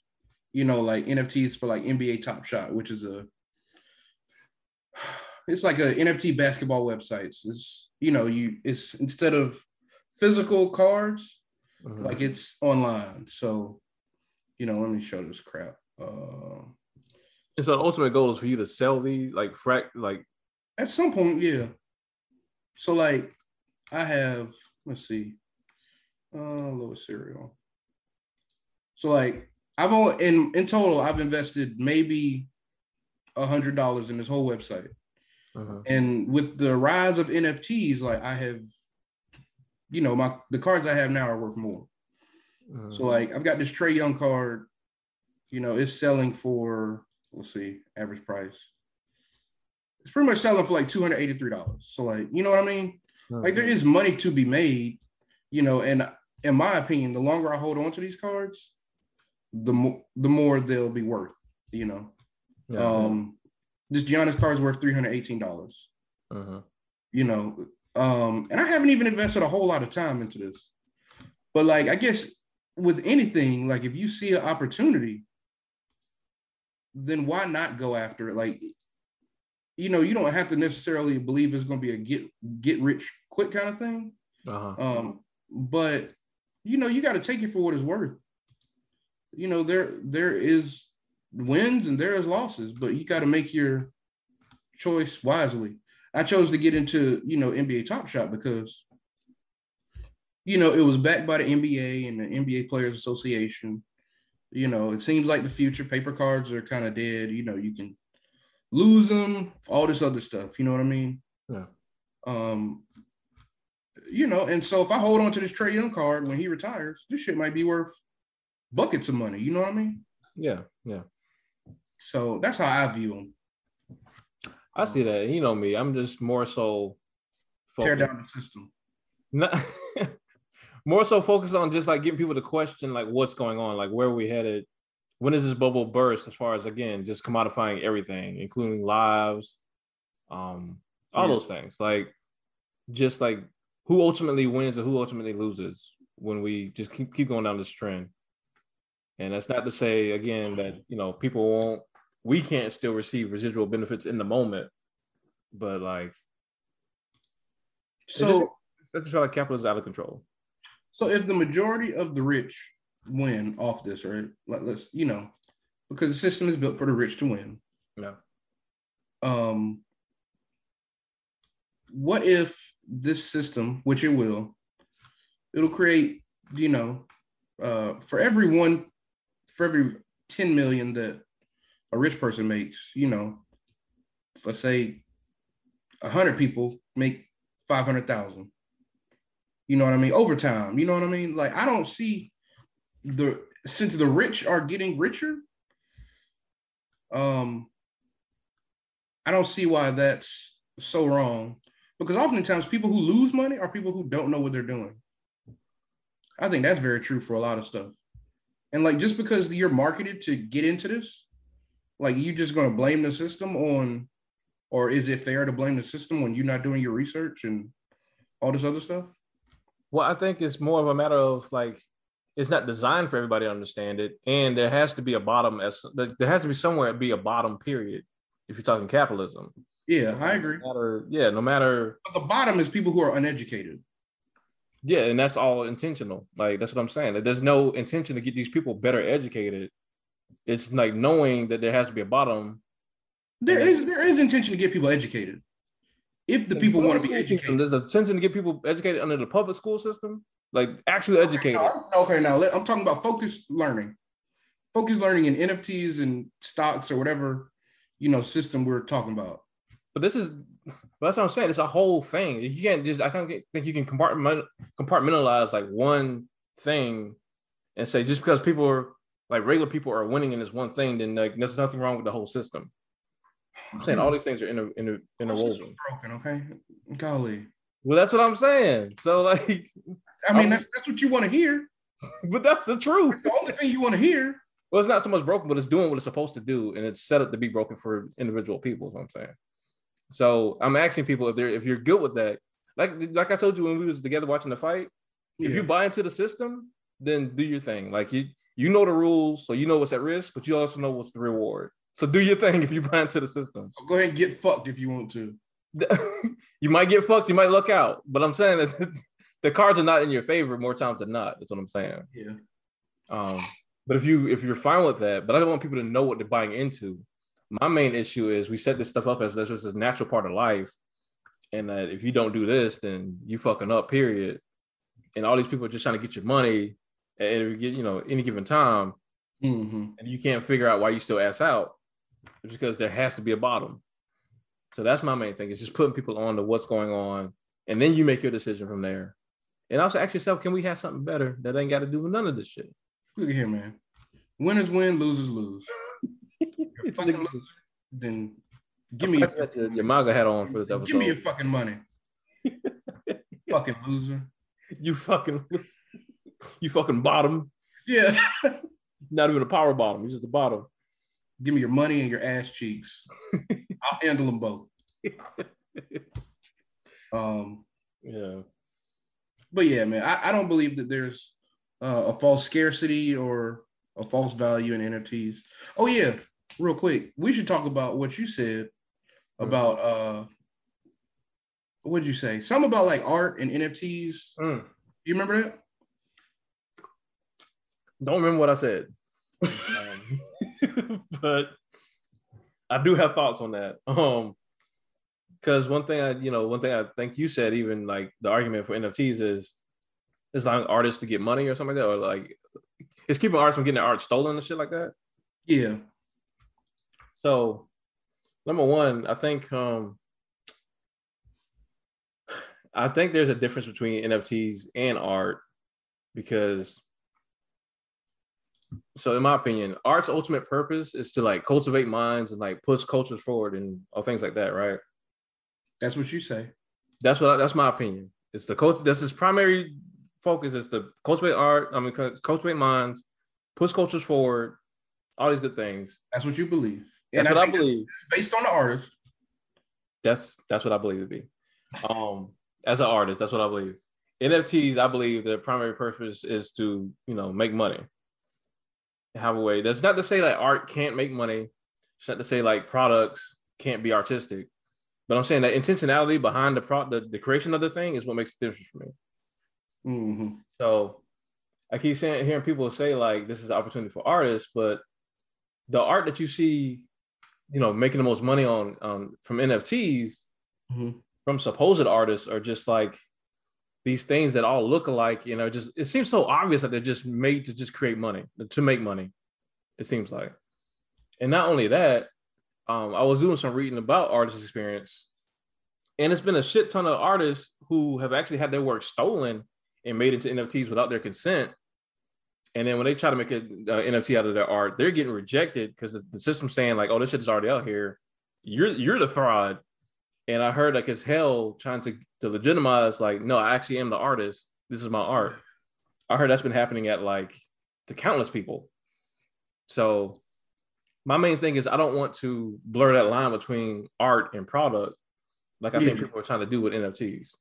you know, like N F Ts for like N B A Top Shot, which is a. It's like an N F T basketball website. So it's, you know, you it's instead of physical cards, mm-hmm. like it's online. So, you know, let me show this crap. Uh, and so the ultimate goal is for you to sell these, like frac, like at some point, yeah. So like, I have let's see, uh, lowest cereal. So like, I've all in in total, I've invested maybe a hundred dollars in this whole website. Uh-huh. And with the rise of N F Ts, like I have, you know, my the cards I have now are worth more. Uh-huh. So like I've got this Trae Young card, you know, it's selling for, we'll see, average price. It's pretty much selling for like two hundred eighty-three dollars. So like, you know what I mean? Uh-huh. Like there is money to be made, you know, and in my opinion, the longer I hold on to these cards, the more the more they'll be worth, you know. Yeah. Um, this Giannis card is worth three hundred eighteen dollars. Uh-huh. You know, um, and I haven't even invested a whole lot of time into this. But like, I guess with anything, like if you see an opportunity, then why not go after it? Like, you know, you don't have to necessarily believe it's going to be a get get rich quick kind of thing. Uh-huh. Um, but you know, you got to take it for what it's worth. You know, there there is wins and there is losses, but you got to make your choice wisely. I chose to get into, you know, N B A Top Shot because, you know, it was backed by the N B A and the N B A Players Association. You know, it seems like the future paper cards are kind of dead. You know, you can lose them, all this other stuff. You know what I mean? Yeah. Um, you know, and so if I hold on to this Trae Young card when he retires, this shit might be worth buckets of money, you know what I mean? Yeah, yeah. So that's how I view them. I see that. You know me. I'm just more so focused. Tear down the system. Not, more so focused on just like getting people to question like what's going on, like where are we headed? When is this bubble burst? As far as again, just commodifying everything, including lives, um, all yeah. those things. Like just like who ultimately wins and who ultimately loses when we just keep keep going down this trend. And that's not to say, again, that, you know, people won't, we can't still receive residual benefits in the moment, but like, so that's just how like capitalism is out of control. So if the majority of the rich win off this, right? Like, let's, you know, because the system is built for the rich to win. Yeah. Um, what if this system, which it will, it'll create, you know, uh, for everyone, for every ten million that a rich person makes, you know, let's say one hundred people make five hundred thousand. You know what I mean? Overtime, you know what I mean? Like, I don't see the, since the rich are getting richer, um, I don't see why that's so wrong, because oftentimes people who lose money are people who don't know what they're doing. I think that's very true for a lot of stuff. And like, just because you're marketed to get into this, like, you just going to blame the system on, or is it fair to blame the system when you're not doing your research and all this other stuff? Well, I think it's more of a matter of like, it's not designed for everybody to understand it. And there has to be a bottom, as there has to be somewhere be a bottom period. If you're talking capitalism. Yeah, so I agree. No matter, yeah, no matter. But the bottom is people who are uneducated. Yeah, and that's all intentional. Like, that's what I'm saying. Like, there's no intention to get these people better educated. It's like knowing that there has to be a bottom. There is there is intention to get people educated. If the people want to be educated. System, there's intention to get people educated under the public school system. Like, actually educated. Okay, no, okay, now I'm talking about focused learning. Focused learning in N F Ts and stocks or whatever, you know, system we're talking about. But this is, well, that's what I'm saying. It's a whole thing. You can't just, I don't think you can compartment, compartmentalize like one thing and say, just because people are like regular people are winning in this one thing, then like there's nothing wrong with the whole system. I'm saying all these things are inter, inter, interwoven. Broken, okay? Golly. Well, that's what I'm saying. So like, I mean, that's, that's what you want to hear. But that's the truth. It's the only thing you want to hear. Well, it's not so much broken, but it's doing what it's supposed to do, and it's set up to be broken for individual people, is what I'm saying. So I'm asking people if they're if you're good with that. Like like I told you when we was together watching the fight, yeah. If you buy into the system, then do your thing. Like you you know the rules, so you know what's at risk, but you also know what's the reward. So do your thing if you buy into the system. So go ahead and get fucked if you want to. You might get fucked, you might luck out, but I'm saying that the cards are not in your favor more times than not. That's what I'm saying. Yeah. Um. But if you if you're fine with that, but I don't want people to know what they're buying into. My main issue is we set this stuff up as just a natural part of life, and that if you don't do this, then you fucking up. Period. And all these people are just trying to get your money at you know any given time, mm-hmm. and you can't figure out why you still ass out. It's because there has to be a bottom. So that's my main thing: is just putting people on to what's going on, and then you make your decision from there. And also ask yourself: can we have something better that ain't got to do with none of this shit? Look at here, man. Winners win, losers lose. You're fucking loser. Then give me your, your, your MAGA hat on for this episode. Give me your fucking money. Fucking loser. You fucking you fucking bottom. Yeah. Not even a power bottom. You're just a bottom. Give me your money and your ass cheeks. I'll handle them both. um. Yeah. But yeah, man, I, I don't believe that there's Uh, a false scarcity or a false value in N F Ts. Oh yeah, real quick, we should talk about what you said about uh, what did you say? Something about like art and N F Ts. Mm. You remember that? Don't remember what I said, um, but I do have thoughts on that. Um, because one thing I, you know, one thing I think you said, even like the argument for N F Ts is. It's allowing artists to get money or something like that, or like it's keeping artists from getting their art stolen and shit like that. Yeah. So, number one, I think um, I think there's a difference between N F Ts and art because, so in my opinion, art's ultimate purpose is to like cultivate minds and like push cultures forward and all things like that, right? That's what you say. That's what I, that's my opinion. It's the culture. That's its primary. Focus is to cultivate art, I mean, cultivate minds, push cultures forward, all these good things. That's what you believe. That's and what I, I believe. Based on the artist. That's that's what I believe to be. Um, as an artist, that's what I believe. N F Ts, I believe their primary purpose is to, you know, make money. Have a way. That's not to say that art can't make money. It's not to say like products can't be artistic. But I'm saying that intentionality behind the pro the, the creation of the thing is what makes the difference for me. Mm-hmm. So I keep saying, hearing people say like this is an opportunity for artists, but the art that you see, you know, making the most money on um, from N F Ts, mm-hmm. from supposed artists are just like these things that all look alike, you know, just it seems so obvious that they're just made to just create money, to make money, it seems like. And not only that, um, I was doing some reading about artist experience And it's been a shit ton of artists who have actually had their work stolen and made into N F Ts without their consent. And then when they try to make an uh, N F T out of their art, they're getting rejected because the system's saying like, oh, this shit is already out here. You're you're the fraud. And I heard like it's hell trying to, to legitimize like, no, I actually am the artist. This is my art. I heard that's been happening at like to countless people. So my main thing is I don't want to blur that line between art and product. Like I yeah. think people are trying to do with N F Ts.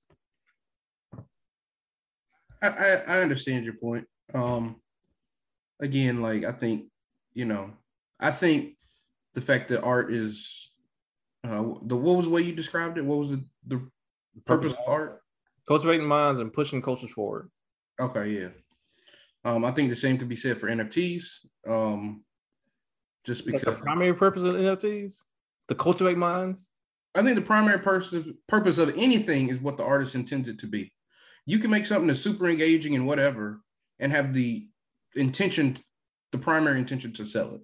I, I, I understand your point. Um, again, like I think, you know, I think the fact that art is uh, the what was the way you described it? What was the, the purpose, purpose of art? Cultivating minds and pushing cultures forward. Okay, yeah. Um, I think the same could be said for N F Ts. Um, just because that's the primary purpose of N F Ts, to cultivate minds. I think the primary purpose of, purpose of anything is what the artist intends it to be. You can make something that's super engaging and whatever and have the intention, the primary intention to sell it.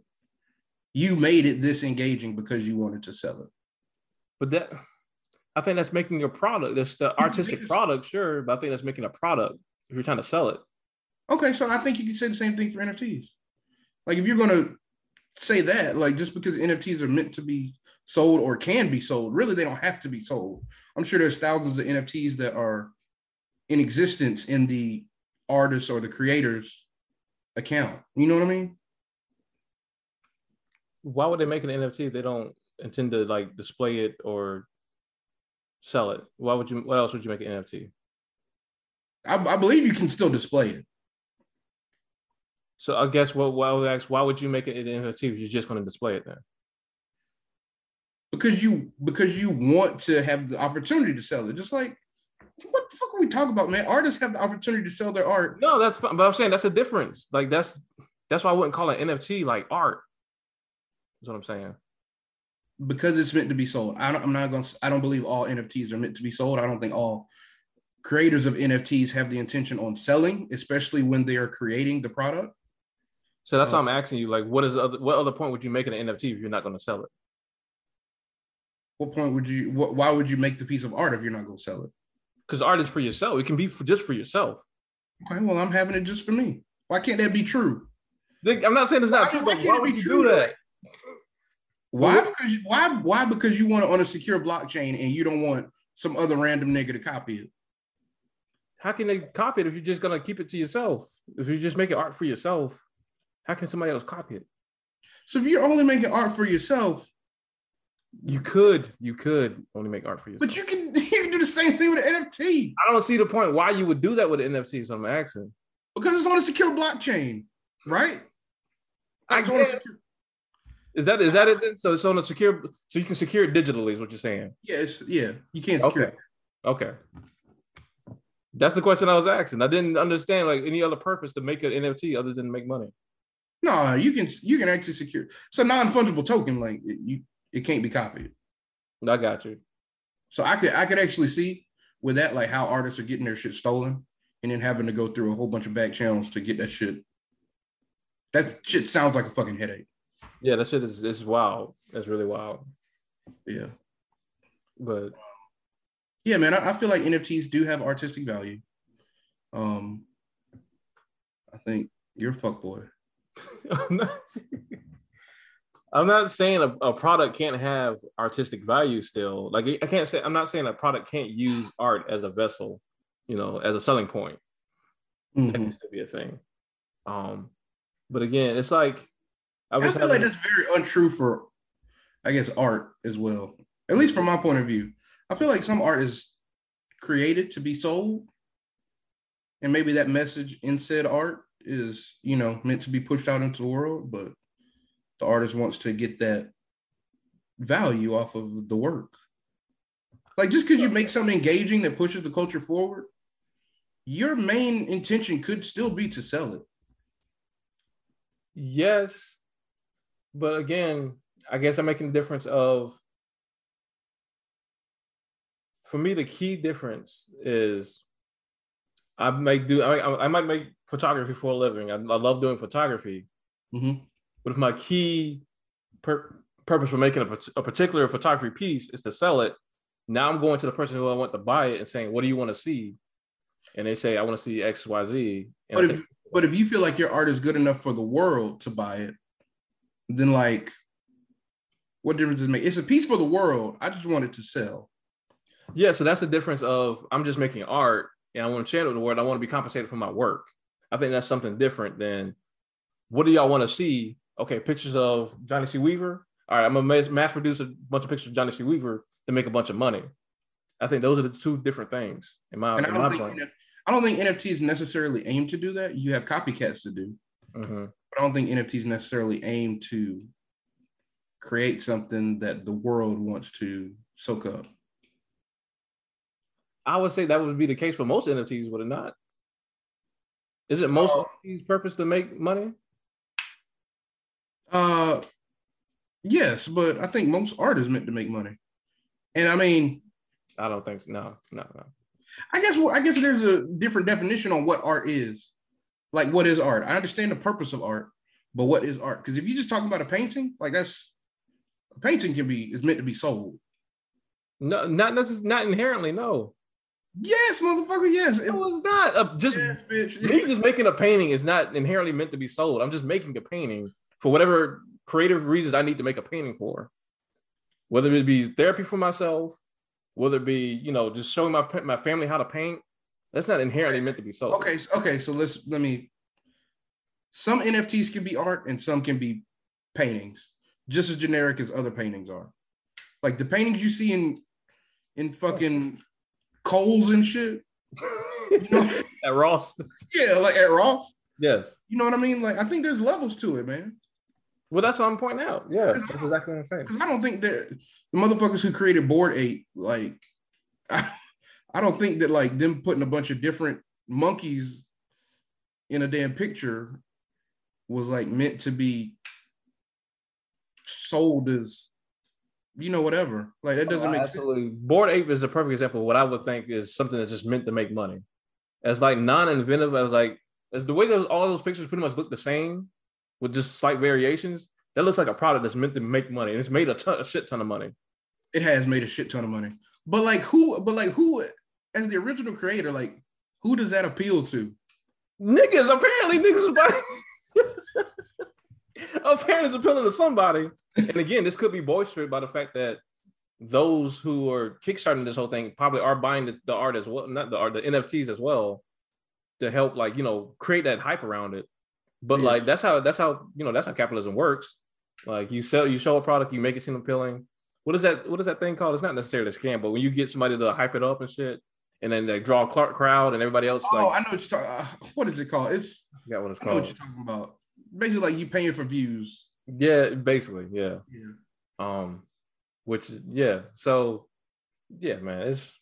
You made it this engaging because you wanted to sell it. But that, I think that's making a product. That's the artistic product, sure, but I think that's making a product if you're trying to sell it. Okay, so I think you can say the same thing for N F Ts. Like if you're going to say that, like just because N F Ts are meant to be sold or can be sold. Really, they don't have to be sold. I'm sure there's thousands of N F Ts that are in existence in the artist or the creator's account. You know what I mean? Why would they make an N F T if they don't intend to like display it or sell it? Why would you? What else would you make an N F T? I, I believe you can still display it. So I guess what well, I would ask, why would you make it an N F T if you're just going to display it then? Because you because you want to have the opportunity to sell it. Just like, what the fuck are we talking about, man? Artists have the opportunity to sell their art. No, that's fine. But I'm saying that's the difference. Like that's that's why I wouldn't call an N F T like art. That's what I'm saying. Because it's meant to be sold. I don't, I'm not gonna. I don't believe all N F Ts are meant to be sold. I don't think all creators of N F Ts have the intention on selling, especially when they are creating the product. So that's um, why I'm asking you. Like, what is the other, what other point would you make an N F T if you're not going to sell it? What point would you, what, why would you make the piece of art if you're not going to sell it? Because art is for yourself. It can be for, just for yourself. Okay, well, I'm having it just for me. Why can't that be true? I'm not saying it's not why, true. Why, can't why would be true, you do that? Like, why? Because, why, why? Because you want it on a secure blockchain and you don't want some other random nigga to copy it. How can they copy it if you're just going to keep it to yourself? If you're just making art for yourself, how can somebody else copy it? So if you're only making art for yourself, You could, you could only make art for yourself. But you can, you can do the same thing with an N F T. I don't see the point why you would do that with an N F T, so I'm asking. Because it's on a secure blockchain, right? I it's on a secure... Is that is that it then? So it's on a secure, so you can secure it digitally is what you're saying? Yes, yeah, you can't secure okay. it. Okay. That's the question I was asking. I didn't understand like any other purpose to make an N F T other than make money. No, you can, you can actually secure. It's a non-fungible token, like you... It can't be copied. I got you. So I could I could actually see with that, like how artists are getting their shit stolen and then having to go through a whole bunch of back channels to get that shit. That shit sounds like a fucking headache. Yeah, that shit is, is wild. That's really wild. Yeah. But yeah, man, I, I feel like N F Ts do have artistic value. Um, I think you're a fuckboy. I'm not... I'm not saying a, a product can't have artistic value still. Like I can't say, I'm not saying a product can't use art as a vessel, you know, as a selling point. Mm-hmm. That used to be a thing. Um, but again, it's like, I, was I feel having... like that's very untrue for, I guess, art as well. At least from my point of view, I feel like some art is created to be sold. And maybe that message in said art is, you know, meant to be pushed out into the world, but the artist wants to get that value off of the work. Like just because you make something engaging that pushes the culture forward, your main intention could still be to sell it. Yes. But again, I guess I'm making the difference of, for me, the key difference is I might do, I, I might make photography for a living. I, I love doing photography. Mm-hmm. But if my key pur- purpose for making a, a particular photography piece is to sell it, Now I'm going to the person who I want to buy it and saying, what do you want to see? And they say, I want to see X, Y, Z. And but, if, take- but if you feel like your art is good enough for the world to buy it, then like, what difference does it make? It's a piece for the world. I just want it to sell. Yeah, so that's the difference of I'm just making art and I want to share it with the world. I want to be compensated for my work. I think that's something different than what do y'all want to see? Okay, pictures of Johnny C. Weaver. All right, I'm going to mass produce a bunch of pictures of Johnny C. Weaver to make a bunch of money. I think those are the two different things in my opinion. I don't think N F Ts necessarily aim to do that. You have copycats to do. Mm-hmm. But I don't think N F Ts necessarily aim to create something that the world wants to soak up. I would say that would be the case for most N F Ts, would it not? Is it most uh, N F Ts' purpose to make money? Uh, yes, but I think most art is meant to make money. And I mean... I don't think so. No, no, no. I guess, well, I guess there's a different definition on what art is. Like, what is art? I understand the purpose of art, but what is art? Because if you're just talking about a painting, like that's... A painting can be, is meant to be sold. No, not necessarily, not inherently, no. Yes, motherfucker, yes. No, it's not. Uh, just yes, bitch. Me just making a painting is not inherently meant to be sold. I'm just making a painting for whatever creative reasons I need to make a painting for. Whether it be therapy for myself, whether it be, you know, just showing my my family how to paint, that's not inherently meant to be sold. Okay, okay, so let's let me. Some N F Ts can be art and some can be paintings, just as generic as other paintings are. Like the paintings you see in in fucking Kohl's and shit. You know? At Ross. Yeah, like at Ross. Yes. You know what I mean? Like I think there's levels to it, man. Well, that's what I'm pointing out. Yeah, that's exactly what I'm saying. Because I don't think that the motherfuckers who created Bored Ape, like, I, I don't think that like them putting a bunch of different monkeys in a damn picture was like meant to be sold as, you know, whatever. Like that doesn't oh, make absolutely. sense. Bored Ape is a perfect example of what I would think is something that's just meant to make money. As like non-inventive, as like as the way those all those pictures pretty much look the same, with just slight variations, that looks like a product that's meant to make money, and it's made a, ton, a shit ton of money. It has made a shit ton of money, but like who? But like who? As the original creator, like who does that appeal to? Niggas, apparently niggas. Apparently, it's appealing to somebody. And again, this could be bolstered by the fact that those who are kickstarting this whole thing probably are buying the, the art as well, not the art, the N F Ts as well, to help like you know create that hype around it. But yeah. like that's how that's how you know that's how capitalism works. Like you sell, you show a product, you make it seem appealing. What is that? What is that thing called? It's not necessarily a scam, but when you get somebody to hype it up and shit, and then they draw a crowd and everybody else. Oh, like, I know what you're talking. Uh, what is it called? It's I forgot what it's I called. Know what you're talking about? Basically, like you paying for views. Yeah, basically, yeah. yeah. Um, which yeah, so yeah, man, it's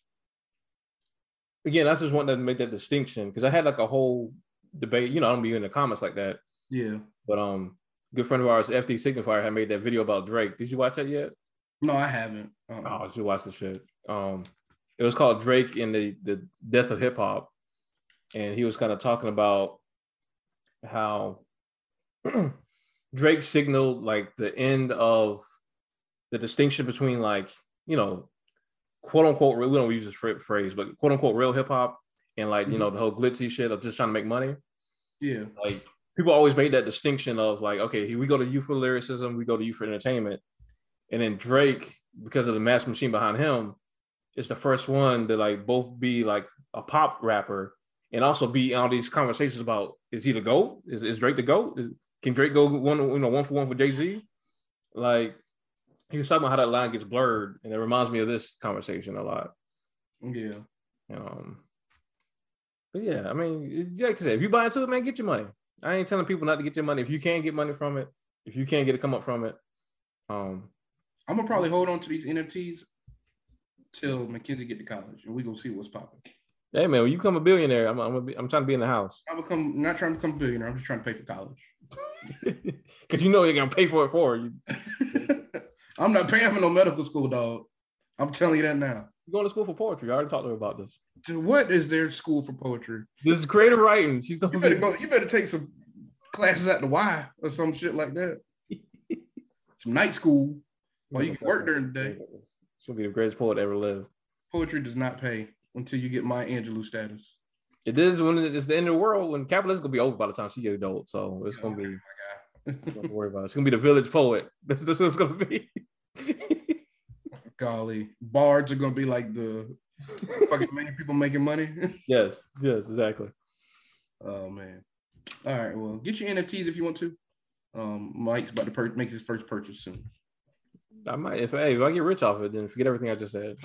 again. I just wanted to make that distinction because I had like a whole debate, you know, I don't be in the comments like that. Yeah. But um, good friend of ours, F D Signifier, had made that video about Drake. Did you watch that yet? No, I haven't. Uh-uh. Oh, you should watch the shit. Um, it was called Drake and the the Death of Hip Hop, and he was kind of talking about how Drake signaled like the end of the distinction between like you know, quote unquote, we don't use this phrase, but quote unquote, real hip hop. And like, you know, the whole glitzy shit of just trying to make money. Yeah. Like people always made that distinction of like, okay, here we go to you for lyricism. We go to you for entertainment. And then Drake, because of the mass machine behind him, is the first one to like both be like a pop rapper and also be on these conversations about, is he the GOAT? Is, is Drake the GOAT? Is, can Drake go one, you know, one for one for Jay-Z? Like he was talking about how that line gets blurred. And it reminds me of this conversation a lot. Yeah. Um, But yeah, I mean, like I said, if you buy into it, man, get your money. I ain't telling people not to get your money. If you can't get money from it, if you can't get a come up from it, um, I'm gonna probably hold on to these N F Ts till McKenzie get to college, and we gonna see what's popping. Hey man, when you become a billionaire, I'm I'm, gonna be, I'm trying to be in the house. I become not trying to become a billionaire. I'm just trying to pay for college. Cause you know you're gonna pay for it for you. I'm not paying for no medical school, dog. I'm telling you that now. You're going to school for poetry. I already talked to her about this. What is their school for poetry? This is creative writing. She's going you better, to... go, you better take some classes at the Y or some shit like that. Some night school. Well, you can work during the day. She'll be the greatest poet ever lived. Poetry does not pay until you get Maya Angelou status. It is when it's the end of the world, when capitalism will be over by the time she gets adult. So it's oh, gonna be. Don't worry about it. It's gonna be the village poet. That's that's what it's gonna be. Golly, bards are gonna be like the fucking main people making money. Yes, yes, exactly. Oh man. All right. Well, get your N F Ts if you want to. Um, Mike's about to per- make his first purchase soon. I might. If hey, if I get rich off it, then forget everything I just said.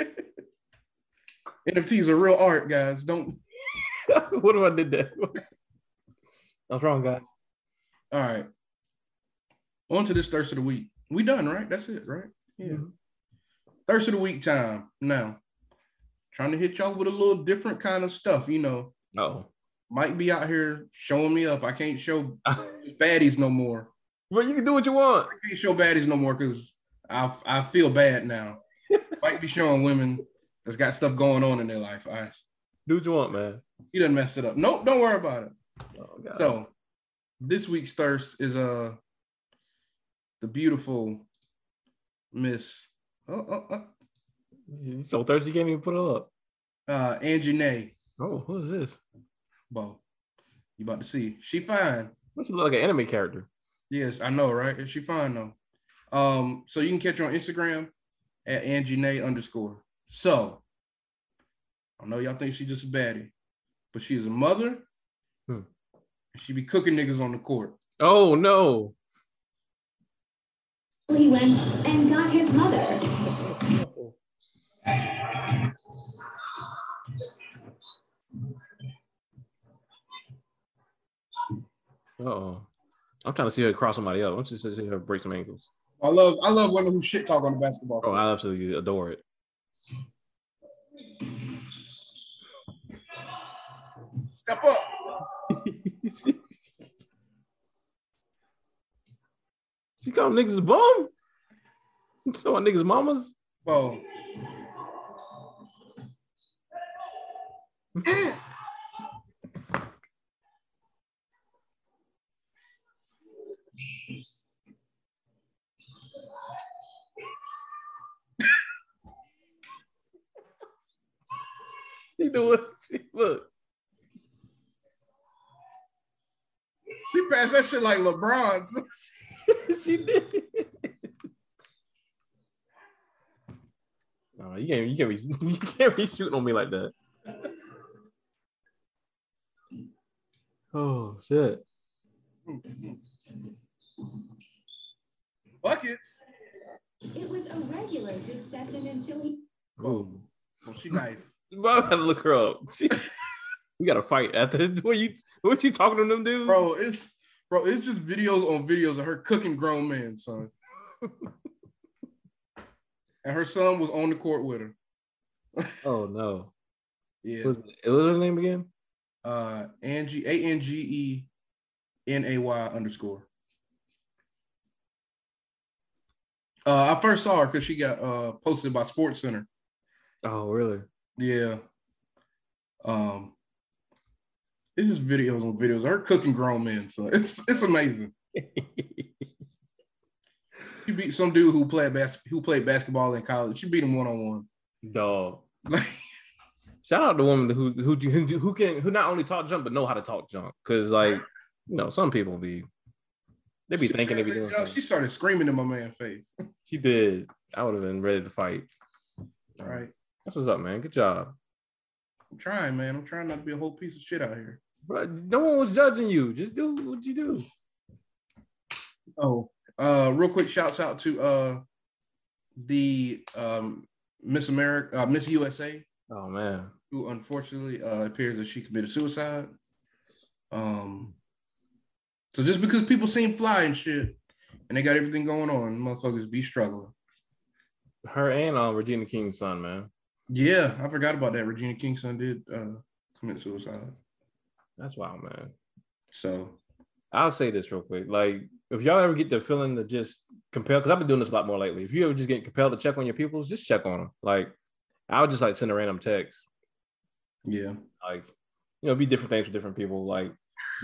N F Ts are real art, guys. Don't. What if I did that? That's wrong, guys. All right. On to this Thirst of the Week. We done, right? That's it, right? Yeah. Mm-hmm. Thirst of the Week time. Now, trying to hit y'all with a little different kind of stuff, you know. Oh. Mike be out here showing me up. I can't show baddies no more. Well, you can do what you want. I can't show baddies no more because I I feel bad now. Mike be showing women that's got stuff going on in their life. All right. Do what you want, man. He done messed it up. Nope, don't worry about it. Oh, God. So, this week's thirst is uh the beautiful Miss. Oh, oh, oh. You so thirsty, you can't even put it up. Uh, Angie Nay. Oh, who is this? Bo, you about to see? She fine. She look like an anime character. Yes, I know, right? Is she fine though? Um, so you can catch her on Instagram at Angie Nay underscore. So I know y'all think she's just a baddie, but she is a mother. Hmm. She be cooking niggas on the court. Oh, no. He went and got his mother. Oh. Uh-oh. I'm trying to see her cross somebody up. I'm just trying to see her break some ankles. I love I love women who shit talk on the basketball court. Oh, I absolutely adore it. Step up. She called niggas a bum. So my niggas mamas. Whoa. Mm. She do it. She look. She passed that shit like LeBron. She did. No, you can't. You can't be. You can't be shooting on me like that. Oh shit! Buckets. It was a regular big session until he. Boom. Well, she nice. Well, I gotta look her up. She, we gotta fight after. What you? What you talking to them dudes? Bro, it's. Bro, it's just videos on videos of her cooking grown men, son. And her son was on the court with her. Oh, no. Yeah. What was, what was her name again? Uh, Angie, A N G E N A Y underscore. Uh, I first saw her because she got uh, posted by Sports Center. Oh, really? Yeah. Um. It's just videos on videos. Her cooking grown men, so it's it's amazing. She beat some dude who played bas- who played basketball in college. She beat him one on one. Dog. Like, shout out to women who who who can who not only talk jump but know how to talk jump. Because like you know some people be they be she thinking they be doing. She started screaming in my man's face. She did. I would have been ready to fight. All right. That's what's up, man. Good job. I'm trying, man. I'm trying not to be a whole piece of shit out here. But no one was judging you. Just do what you do. Oh, uh, real quick, shouts out to uh, the um, Miss America, uh, Miss U S A. Oh man, who unfortunately uh, appears that she committed suicide. Um, so just because people seem fly and shit, and they got everything going on, motherfuckers be struggling. Her and uh, Regina King's son, man. Yeah, I forgot about that. Regina King's son did uh, commit suicide. That's wild, man. So I'll say this real quick. Like, if y'all ever get the feeling to just compel, because I've been doing this a lot more lately. If you ever just get compelled to check on your pupils, just check on them. Like, I would just like send a random text. Yeah. Like, you know, be different things for different people. Like,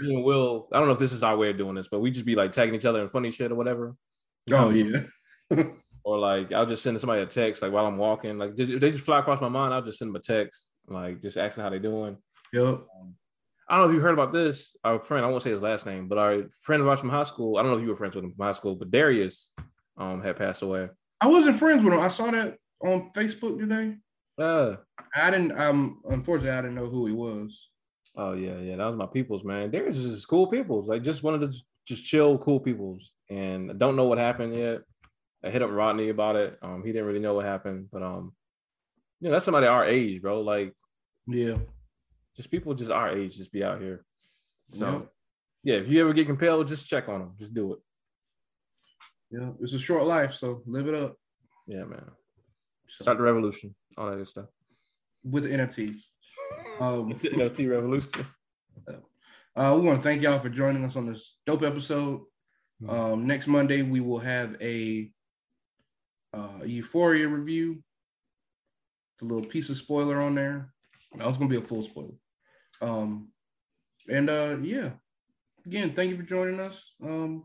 you know, we'll, I don't know if this is our way of doing this, but we just be like tagging each other in funny shit or whatever. Oh, um, yeah. Or like I'll just send somebody a text like while I'm walking. Like if they just fly across my mind, I'll just send them a text, like just asking how they're doing. Yep. Um, I don't know if you heard about this. Our friend, I won't say his last name, but our friend of ours from high school. I don't know if you were friends with him from high school, but Darius um had passed away. I wasn't friends with him. I saw that on Facebook today. Uh I didn't um unfortunately I didn't know who he was. Oh yeah, yeah. That was my peoples, man. Darius is just cool peoples. Like just one of the just chill, cool peoples. And I don't know what happened yet. I hit up Rodney about it. Um, he didn't really know what happened, but um, you know, that's somebody our age, bro. Like, yeah, just people just our age just be out here. So, yeah, yeah if you ever get compelled, just check on them. Just do it. Yeah, it's a short life, so live it up. Yeah, man. Start the revolution, all that good stuff with the N F Ts. Um, the N F T revolution. Uh, we want to thank y'all for joining us on this dope episode. Mm-hmm. Um, next Monday we will have a. Uh, Euphoria review. It's a little piece of spoiler on there. No, it's gonna be a full spoiler. Um, and uh, yeah, again, thank you for joining us. Um,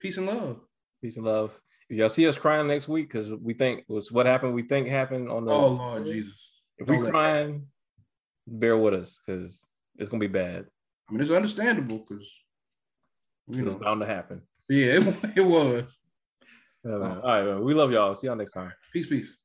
peace and love. Peace and love. If y'all see us crying next week because we think was what happened. We think happened on the. Oh Lord Jesus! If we're crying, bear with us because it's gonna be bad. I mean, it's understandable because you know it's bound to happen. Yeah, it, it was. Yeah, man. All right, man. We love y'all. See y'all next time. Peace, peace.